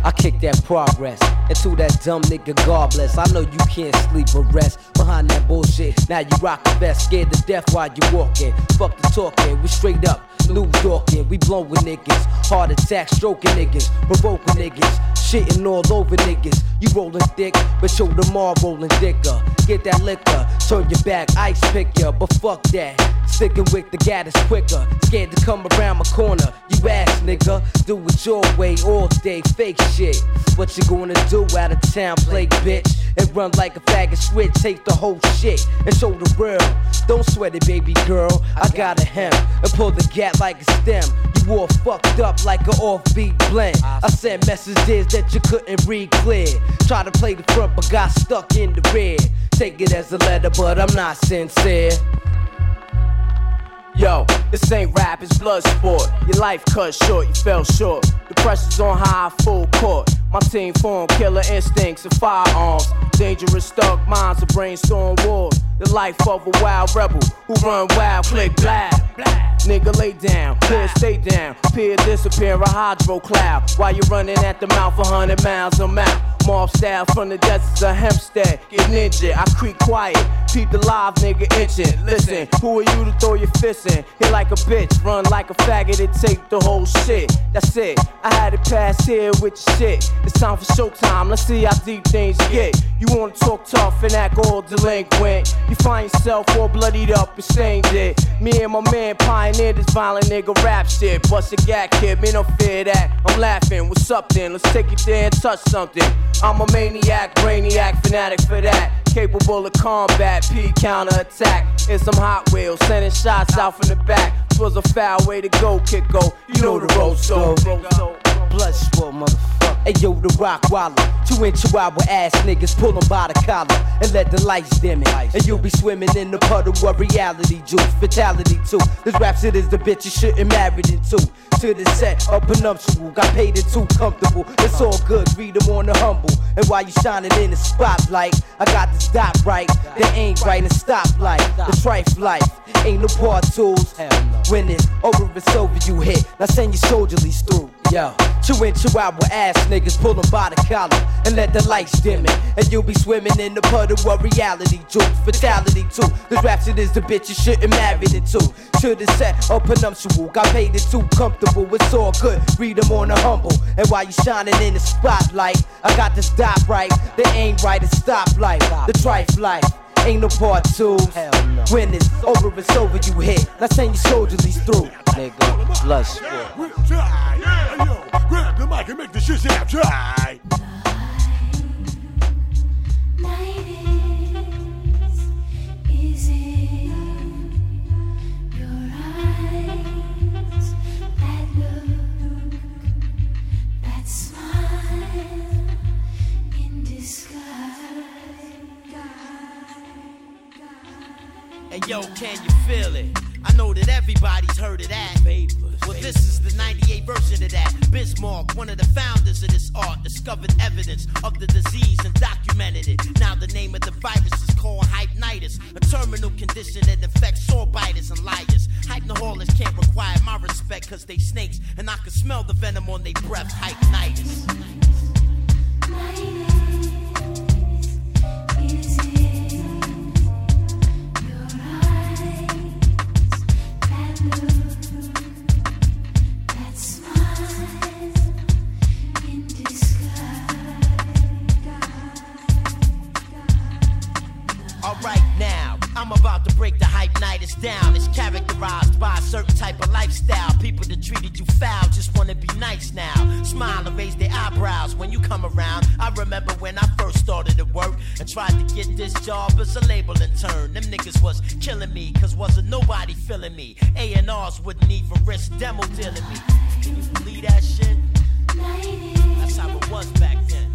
I kick that progress into that dumb nigga godless. I know you can't sleep or rest behind that bullshit. Now you rock the best, scared to death while you walking. Fuck the talking, we straight up. New Yorkin', we blowin' niggas, heart attack, stroking niggas, provoking niggas, shitting all over niggas. You rollin' thick, but yo tomorrow rollin' thicker. Get that liquor, turn your back, ice pick ya, but fuck that. Stickin' with the gat is quicker, scared to come around my corner. You ass nigga, do it your way all day, fake shit. What you gonna do out of town, play bitch, and run like a faggot switch, take the whole shit and show the world. Don't sweat it, baby girl, I got a hem and pull the gat like a stem. You all fucked up like an offbeat blend. I sent messages that you couldn't read clear. Try to play the front but got stuck in the rear. Take it as a letter but I'm not sincere. Yo, this ain't rap, it's blood sport. Your life cut short, you fell short. The pressure's on high, full court. My team formed killer instincts and firearms. Dangerous thug minds of brainstorm wars. The life of a wild rebel who run wild, click black. Nigga lay down, clear stay down. Peer disappear a hydro cloud. While you running at the mouth a hundred miles a mouth. Mob style from the deserts of Hempstead. Get ninja, I creep quiet. Keep the live nigga itching. Listen, who are you to throw your fist in? Hit like a bitch, run like a faggot and take the whole shit. That's it, I had it past here with your shit. It's time for showtime, let's see how deep things get. You wanna talk tough and act all delinquent. You find yourself all bloodied up and stained it. Me and my man pioneered this violent nigga rap shit. Bust a gat kid, me don't fear that. I'm laughing, what's up then? Let's take it there and touch something. I'm a maniac, brainiac, fanatic for that. Capable of combat, P counterattack. In some hot wheels, sending shots out from the back. This was a foul way to go, Kicko. You know the road, so blood sport, motherfucker. Ayo, the rock wallet, two inch chihuahua ass niggas, pull them by the collar and let the lights dim it. And you'll be swimming in the puddle of reality juice, fatality too. This rap shit is the bitch you shouldn't marry into. To the set, up and umptual, got paid and too comfortable. It's all good, read them on the humble. And while you shining in the spotlight, I got this dot right, that ain't right and stoplight. The trife life, ain't no part tools. When it's over, it's over, you hit. Now send your soldierlies through. Yo, two inch chihuahua ass niggas, pull them by the collar and let the lights dim it. And you'll be swimming in the puddle of reality juice, fatality too. This rap shit is the bitch you shouldn't marry into. To the set, up penumptual, got paid it too comfortable. It's all good, read them on the humble. And while you shining in the spotlight, I got this dot right, that ain't right, it's stoplight. The trife life, ain't no part two. When it's over, it's over, you hit. Now send your soldierlies through. Nigga, blood sport. Grab the mic and make the shit snap, try. And yo, can you feel it? I know that everybody's heard of that. Well, this is the ninety-eight version of that. Bismarck, one of the founders of this art, discovered evidence of the disease and documented it. Now the name of the virus is called hypnitis, a terminal condition that infects sore biters and liars. Hypnoholics can't require my respect cause they snakes, and I can smell the venom on their breath. Hypnitis. Down is characterized by a certain type of lifestyle. People that treated you foul just want to be nice now. Smile and raise their eyebrows when you come around. I remember when I first started at work and tried to get this job as a label intern. Them niggas was killing me cause wasn't nobody feeling me. A and R's wouldn't even risk demo dealing me. Can you believe that shit? That's how it was back then.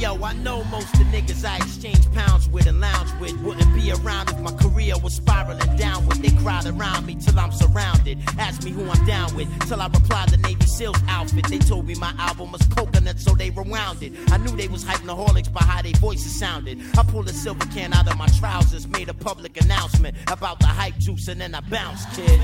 Yo, I know most of the niggas I exchange pounds with and lounge with wouldn't be around if my career was spiraling downward. They crowd around me till I'm surrounded. Ask me who I'm down with till I reply the Navy SEALs outfit. They told me my album was coconut, so they rewound it. I knew they was hypnoholics by how their voices sounded. I pulled a silver can out of my trousers, made a public announcement about the hype juice, and then I bounced, kid.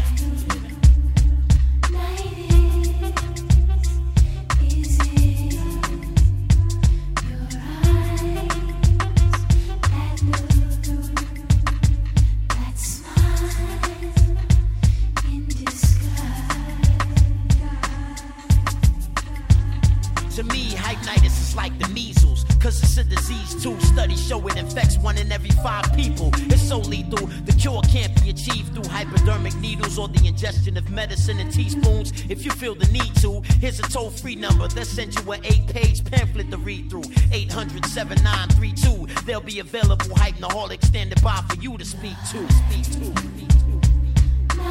To me, hypnitis is like the measles, cause it's a disease too. Studies show it infects one in every five people. It's so lethal, the cure can't be achieved through hypodermic needles or the ingestion of medicine in teaspoons. If you feel the need to, here's a toll-free number. They'll send you an eight-page pamphlet to read through. eight hundred, seven nine three two. They'll be available, hypnoholics standing by for you to speak to. Speak to. Speak to.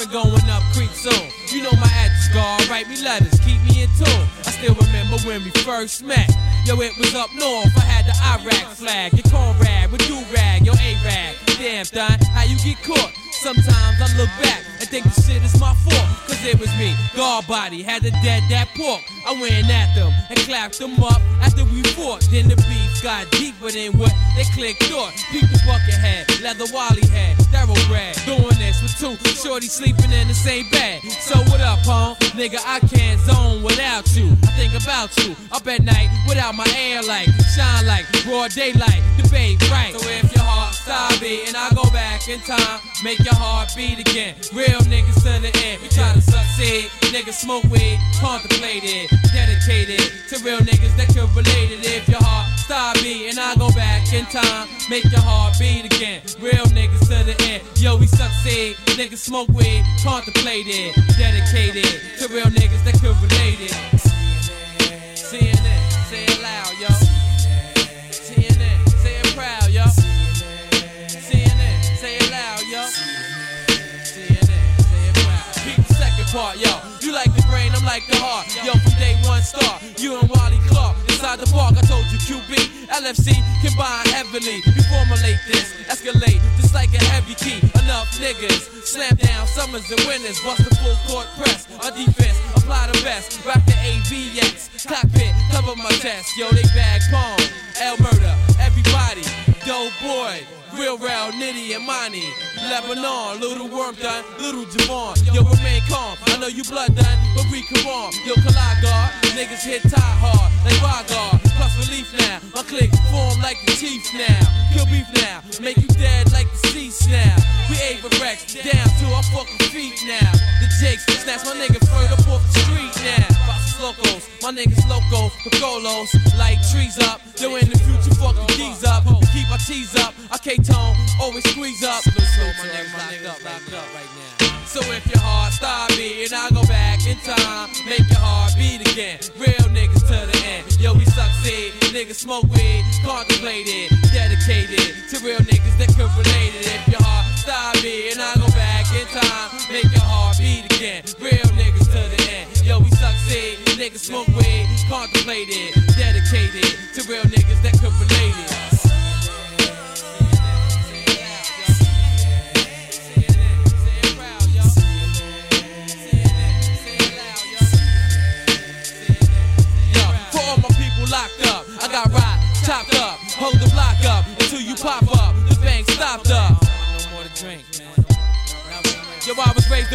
And going up creep soon. You know my address, girl. Write me letters, keep me in tune. I still remember when we first met. Yo, it was up north. I had the Iraq flag. Your Conrad with do-rag, your A-rag. Damn, son, how you get caught? Sometimes I look back and think the shit is my fault. Cause it was me, guard body, had to dead that pork. I went at them and clapped them up after we fought. Then the beef got deeper than what they clicked on. People bucket head, leather wally head, thoroughbred. Doing this with two shorties sleeping in the same bed. So what up, home? Nigga, I can't zone without you. I think about you up at night without my air light. Shine like broad daylight, the babe right. So if your heart stop beating, I go back in time, make your heart beat again. Real niggas to the end, we try to succeed. Niggas smoke weed, contemplated, dedicated to real niggas that could relate it. If your heart stop beating, I go back in time, make your heart beat again. Real niggas to the end, yo, we succeed. Niggas smoke weed, contemplated, dedicated to real niggas that could relate it. C N N, C N N, say it loud, yo. C N N, say it proud, yo. C N N, say it loud, yo. Part, yo. You like the brain, I'm like the heart. Yo, from day one start, you and Wally Clark. Inside the park, I told you Q B, L F C combine heavily. You formulate this, escalate, just like a heavy key. Enough niggas, slam down summers and winners. Bust the full court press, on defense, apply the best. Rock the A V X, cockpit, cover my chest. Yo, they bag palm, L murder, everybody. Dope boy, real round, Nitty and Monty. Lebanon, little worm done, little Javon. Yo, remain calm, I know you blood done, but we can warm. Yo, Kalagar, niggas hit tie hard, like Rygar. Plus relief now, my click form like the Chiefs now. Kill beef now, make you dead like the Seats now. We Ava Rex, down to our fucking feet now. The Jakes, snatch my nigga further off the street now. Locos, my niggas loco, picolos, light trees up. Yo, in the future, fuck the keys up. We keep our cheese up. I can't tone, always squeeze up. Slow, slow, my niggas locked up, locked up right now. So if your heart stop beating, I go back in time, make your heart beat again. Real niggas to the end. Yo, we succeed. Niggas smoke weed, contemplated, dedicated to real niggas that could relate it. If your heart stop beating, I go back in time, make your heart beat again. Real niggas to the end. Yo, we succeed. Niggas smoke weed, contemplated, dedicated to real niggas that could relate it.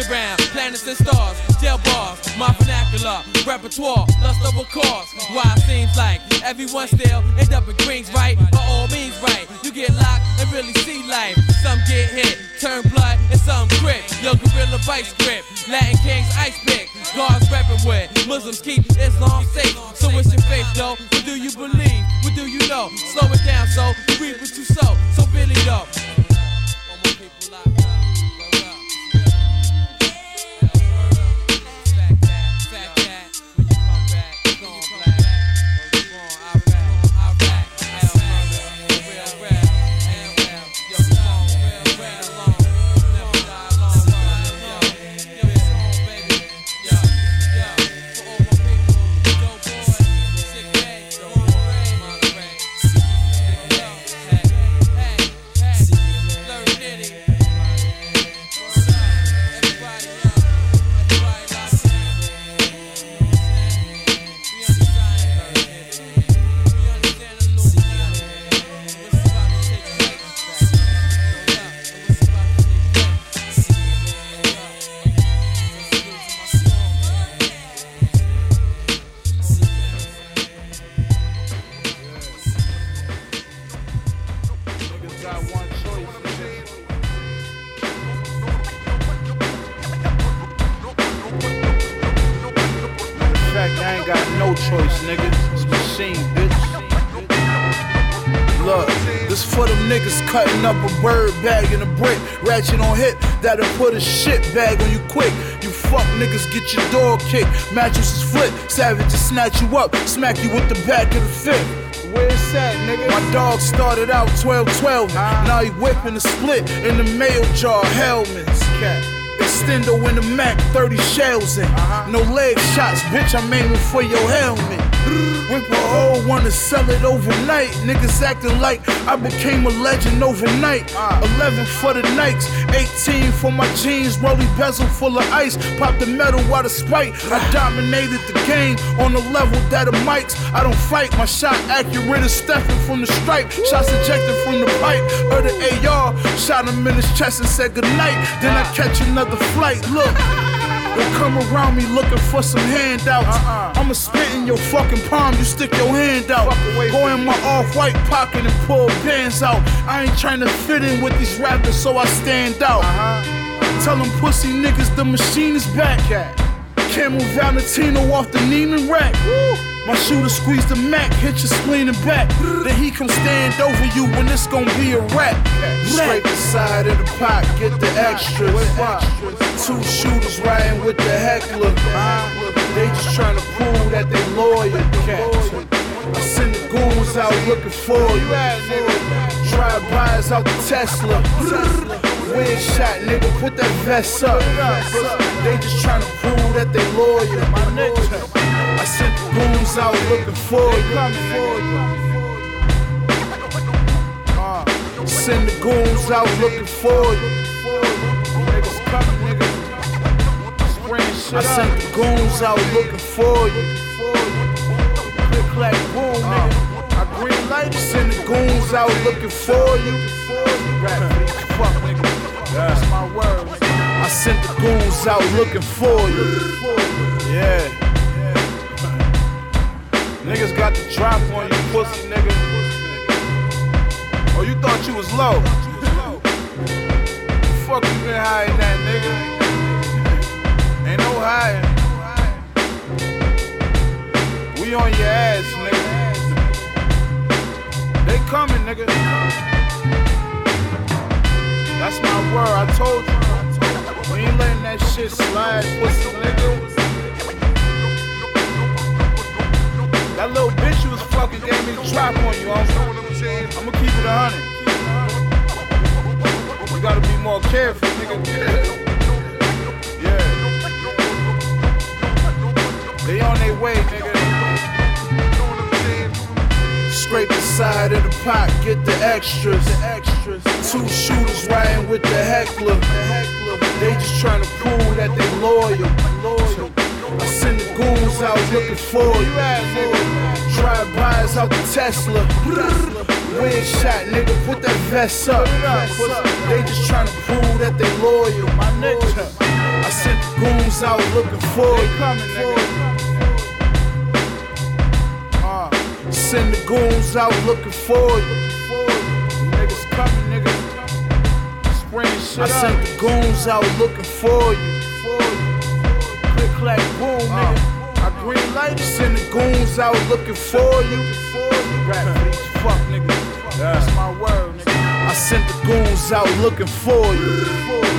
Around, planets and stars, jail bars, my vernacular, repertoire, lust over cause. Why it seems like everyone still end up in greens, right? By all means, right? You get locked and really see life. Some get hit, turn blood, and some grip. Yo, gorilla vice grip, Latin kings ice pick, guards reppin' with Muslims keep Islam safe. So what's your faith, though? What do you believe? What do you know? Slow it down, so you reap what you sow. So Billy, though. choice, nigga. It's machine, bitch. Look, this for them niggas cutting up a bird bag in a brick. Ratchet on hit, that'll put a shit bag on you quick. You fuck niggas, get your door kicked. Mattresses flip, savages snatch you up, smack you with the back of the fifth. Where's that, nigga? My dog started out twelve twelve. Uh, now he whipping a split in the mail jar helmets. Cat. Extendo in the Mac, thirty shells in. Uh-huh. No leg shots, bitch, I'm aiming for your helmet. Whip a hole, wanna sell it overnight. Niggas acting like I became a legend overnight. Uh, eleven for the Nikes, eighteen for my jeans. Rolly bezel full of ice. Pop the metal out of spite. I dominated the game on the level that of Mike's. I don't fight, my shot accurate as Stefon from the stripe. Shots ejected from the pipe or the A R. Shot him in his chest and said goodnight. Then I catch another flight, look. Don't come around me looking for some handouts. Uh-uh. I'ma spit in your fucking palm, you stick your hand out. Go in my off-white pocket and pull bands out. I ain't trying to fit in with these rappers, so I stand out. Uh-huh. Tell them pussy niggas the machine is back. Camel Valentino off the Neiman rack. Woo. My shooter squeeze the Mac, hit your spleen and back. Then he come stand over you when it's gon' be a rap. Scrape the side of the pot, get the extras. Two shooters riding with the heckler. They just tryna prove that they lawyer. I send the goons out looking for you. Drive-bys out the Tesla. Weird shot, nigga, put that vest up. They just tryna prove that they lawyer. I sent the goons out looking for you. Send the goons out looking for you. I sent the goons out looking for you. Click like boom, nigga. I green light. Send the goons out looking for you. That's my words. I sent the goons out looking for you. Yeah. Niggas got the drop on you, pussy nigga. Oh, you thought you was low? Fuck you been hiding that, nigga. Ain't no hiding. We on your ass, nigga. They coming, nigga. That's my word, I told you. We ain't letting that shit slide, pussy nigga. That little bitch you was fucking gave me the drop on you, homie. I'ma keep it a hundred. You gotta be more careful, nigga. Yeah. They on their way, nigga. Scrape the side of the pot, get the extras. Two shooters riding with the heckler. They just tryna prove that they loyal. I send the goons out looking for you. Drive-bys out the Tesla. Weird shot, nigga, put that vest up. They just tryna prove that they loyal. I send the goons out looking for you. Send the goons out looking for you. I sent the goons out looking for you. Click, clack, boom, nigga. I green light. Send the goons out looking for you. Rap, bitch, fuck, nigga. That's my word, nigga. I sent the goons out looking for you.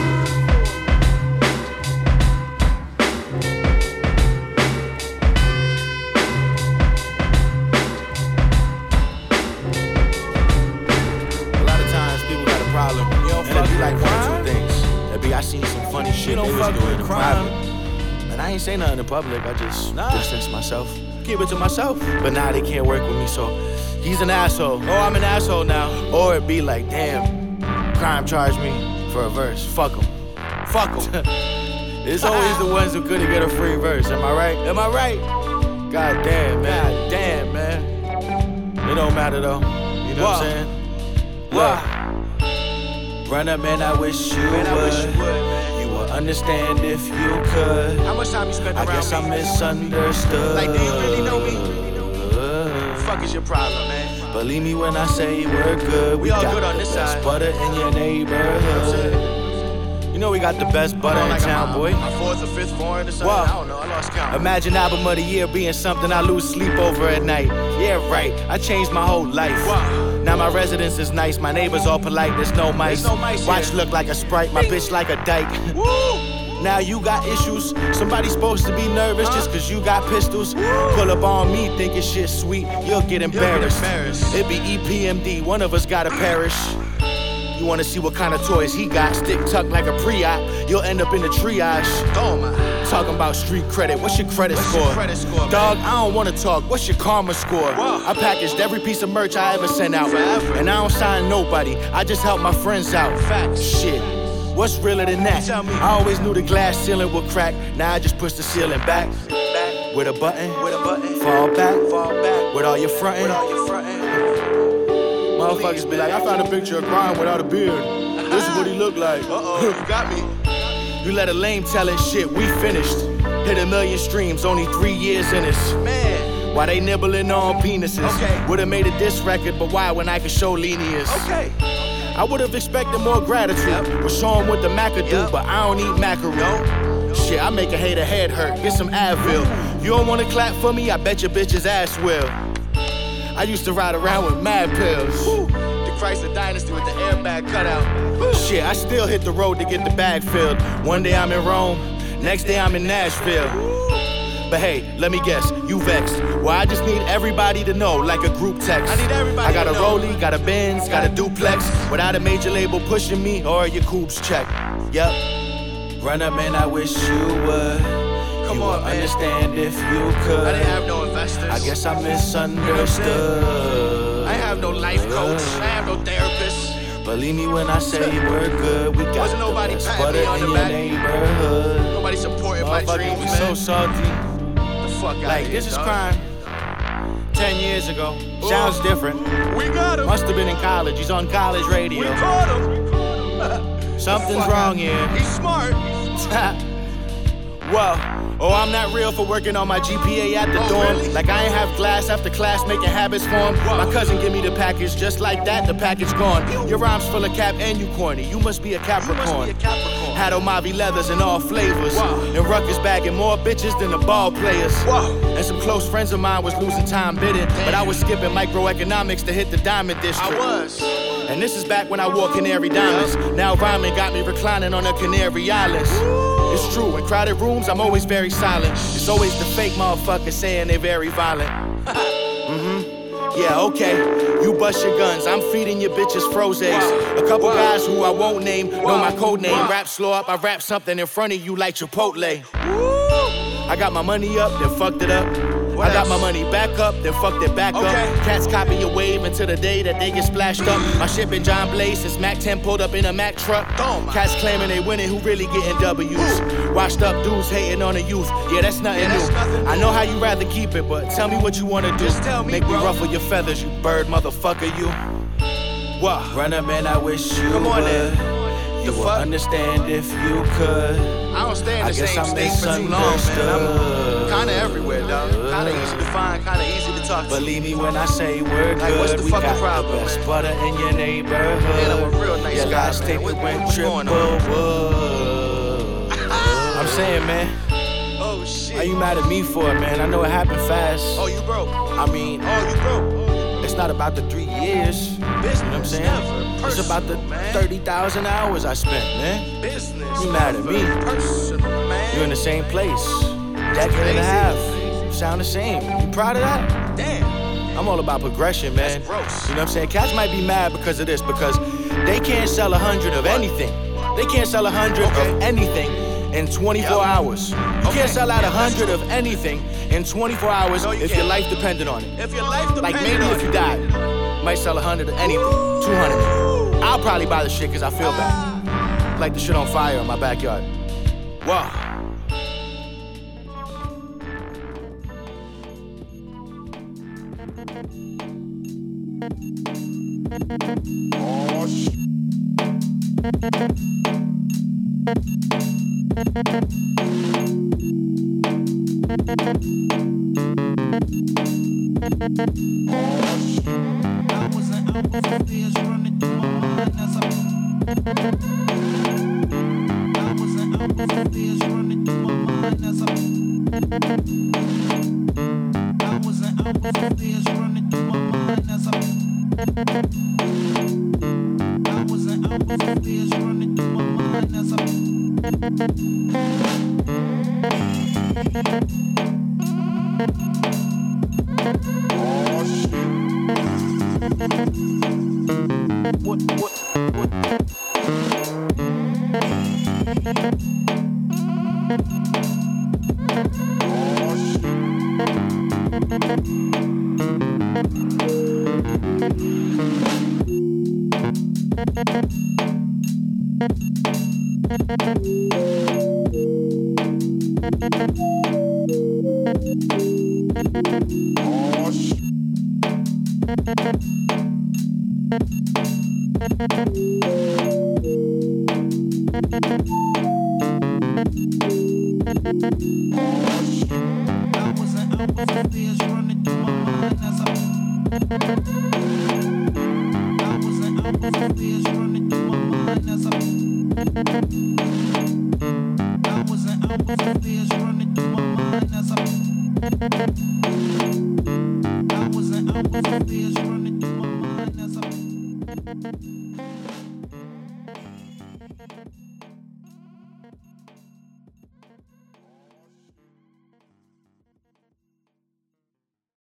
I ain't say nothing in public, I just nah. distance myself. Keep it to myself. But now nah, they can't work with me, so he's an asshole. Oh, I'm an asshole now. Or it be like, damn, crime charged me for a verse. Fuck him. Fuck him. It's always the ones who couldn't get a free verse. Am I right? Am I right? God damn, man. God damn, man. It don't matter, though. You know Whoa. what I'm saying? Why? Run up, man, I wish you man, would. I wish you would. Understand if you could. How much time you spent around me? I guess I misunderstood. Like, do you really know me? Uh, the fuck is your problem, man? Believe me when I say we're good. We, we all got good on this side. Butter in your neighborhood. You know You know we got the best butter in like town, boy. My fourth or fifth foreign or something. Wow. I don't know. I lost count. Imagine album of the year being something I lose sleep over at night. Yeah, right. I changed my whole life. Wow. Now my residence is nice. My neighbors all polite. There's no mice. There's no mice Watch here. Look like a Sprite. My bitch like a dyke. Woo! Now you got issues. Somebody's supposed to be nervous huh? just cause you got pistols. Pull up on me thinking shit's sweet. You'll get embarrassed. It'd be E P M D. One of us gotta perish. You wanna see what kind of toys he got? Stick tucked like a pre-op. You'll end up in the triage. Talking about street credit. What's your credit What's score? Your credit score Dog, man? I don't wanna talk. What's your karma score? Whoa. I packaged every piece of merch I ever sent out. Forever. And I don't sign nobody. I just help my friends out. Facts. Shit. What's realer than that? I always knew the glass ceiling would crack. Now I just push the ceiling back. back. With a button. With a button. Fall back. Fall back. With all your frontin'. With all your frontin'. Motherfuckers Please, be like, I found a picture of Brian without a beard. This is what he looked like. Uh-oh, you got me. You let a lame tell it shit. We finished. Hit a million streams. Only three years in this. Man. Why they nibbling on penises? Okay. Would've made a diss record, but why when I could show lenius? Okay. I would've expected more gratitude. Yep. We'll show 'em what the Mac could do, yep. but I don't eat mackerel. No. Shit, I make a hater head hurt. Get some Advil. You don't wanna clap for me? I bet your bitch's ass will. I used to ride around with mad pills. Woo. The Chrysler Dynasty with the airbag cutout. Woo. Shit, I still hit the road to get the bag filled. One day I'm in Rome, next day I'm in Nashville. Woo. But hey, let me guess, you vexed. Well, I just need everybody to know, like a group text. I need everybody I got to a Rollie, got a Benz, got a duplex. Without a major label pushing me or your coupes check. Yep. Run up, man, I wish you would. Come you on, would understand if you could. I didn't have no investors. I guess I misunderstood. I have no life coach. I have no therapist. Believe me when I say we're good. We got Wasn't nobody patting me on the back. Nobody supporting my dreams, man. So salty. Like, this is crime. Ten years ago. Sounds different. We got him. Must have been in college. He's on college radio. We caught him. Something's wrong here. He's smart. Well, oh, I'm not real for working on my G P A at the dorm. Like, I ain't have class after class making habits form. My cousin give me the package. Just like that, the package gone. Your rhymes full of cap and you corny. You must be a Capricorn. Had on Mavi leathers in all flavors. Wow. And Ruckus bagging more bitches than the ball players. Wow. And some close friends of mine was losing time bidding. Damn. But I was skipping microeconomics to hit the diamond district. I was. And this is back when I wore canary diamonds. Yep. Now rhyming got me reclining on the Canary Islands. Woo. It's true, in crowded rooms I'm always very silent. It's always the fake motherfuckers saying they're very violent. Mm-hmm. Yeah, okay, you bust your guns, I'm feeding your bitches froze eggs. A couple wow. guys who I won't name wow. know my code name. Wow. Rap slow up, I rap something in front of you like Chipotle. Woo. I got my money up, then fucked it up. What I else? Got my money back up, then fucked it back okay. up. Cats copy your wave until the day that they get splashed up. My shit been John Blaze since Mac ten pulled up in a Mac truck. Oh, cats claiming they winning, who really getting W's. Ooh. Washed up dudes hating on the youth. Yeah, that's nothing, yeah, that's new. nothing new. I know how you rather keep it, but tell me what you wanna do. Just tell me, Make bro. me ruffle your feathers, you bird motherfucker, you. What? Run up, man, I wish you Come on would. Then. You the would fuck? Understand if you could. I don't stay in the same state for too long, man. I'm kinda everywhere, dog. Kinda easy to find, kinda easy to talk to. Believe me when I say we're like, good. What's the we fucking got problem, the best man? Butter in your neighborhood. Man, I'm a real nice your guy, guys man. What, went what's going on? I'm saying, man. Oh, shit. Are you mad at me for it, man? I know it happened fast. Oh, you broke. I mean. Oh, you broke. It's not about the three years, business, you know what I'm saying? Never it's about the thirty thousand hours I spent, man. Business, you mad at me. Personal, man. You're in the same place. Decade and a half. Sound the same. You proud of that? Damn. I'm all about progression, man. That's gross. You know what I'm saying? Cats might be mad because of this, because they can't sell a hundred of anything. They can't sell a hundred okay. of anything in twenty-four yep. hours. You okay. can't sell out a hundred of anything in twenty-four hours no, you if can't. Your life depended on it. If your life depended on it. Like maybe if you died, you might sell a hundred of anything, two hundred. I'll probably buy the shit cause I feel ah. bad. Like the shit on fire in my backyard. Wow. Oh, shit. I was an alpha, running through my mind as I I was an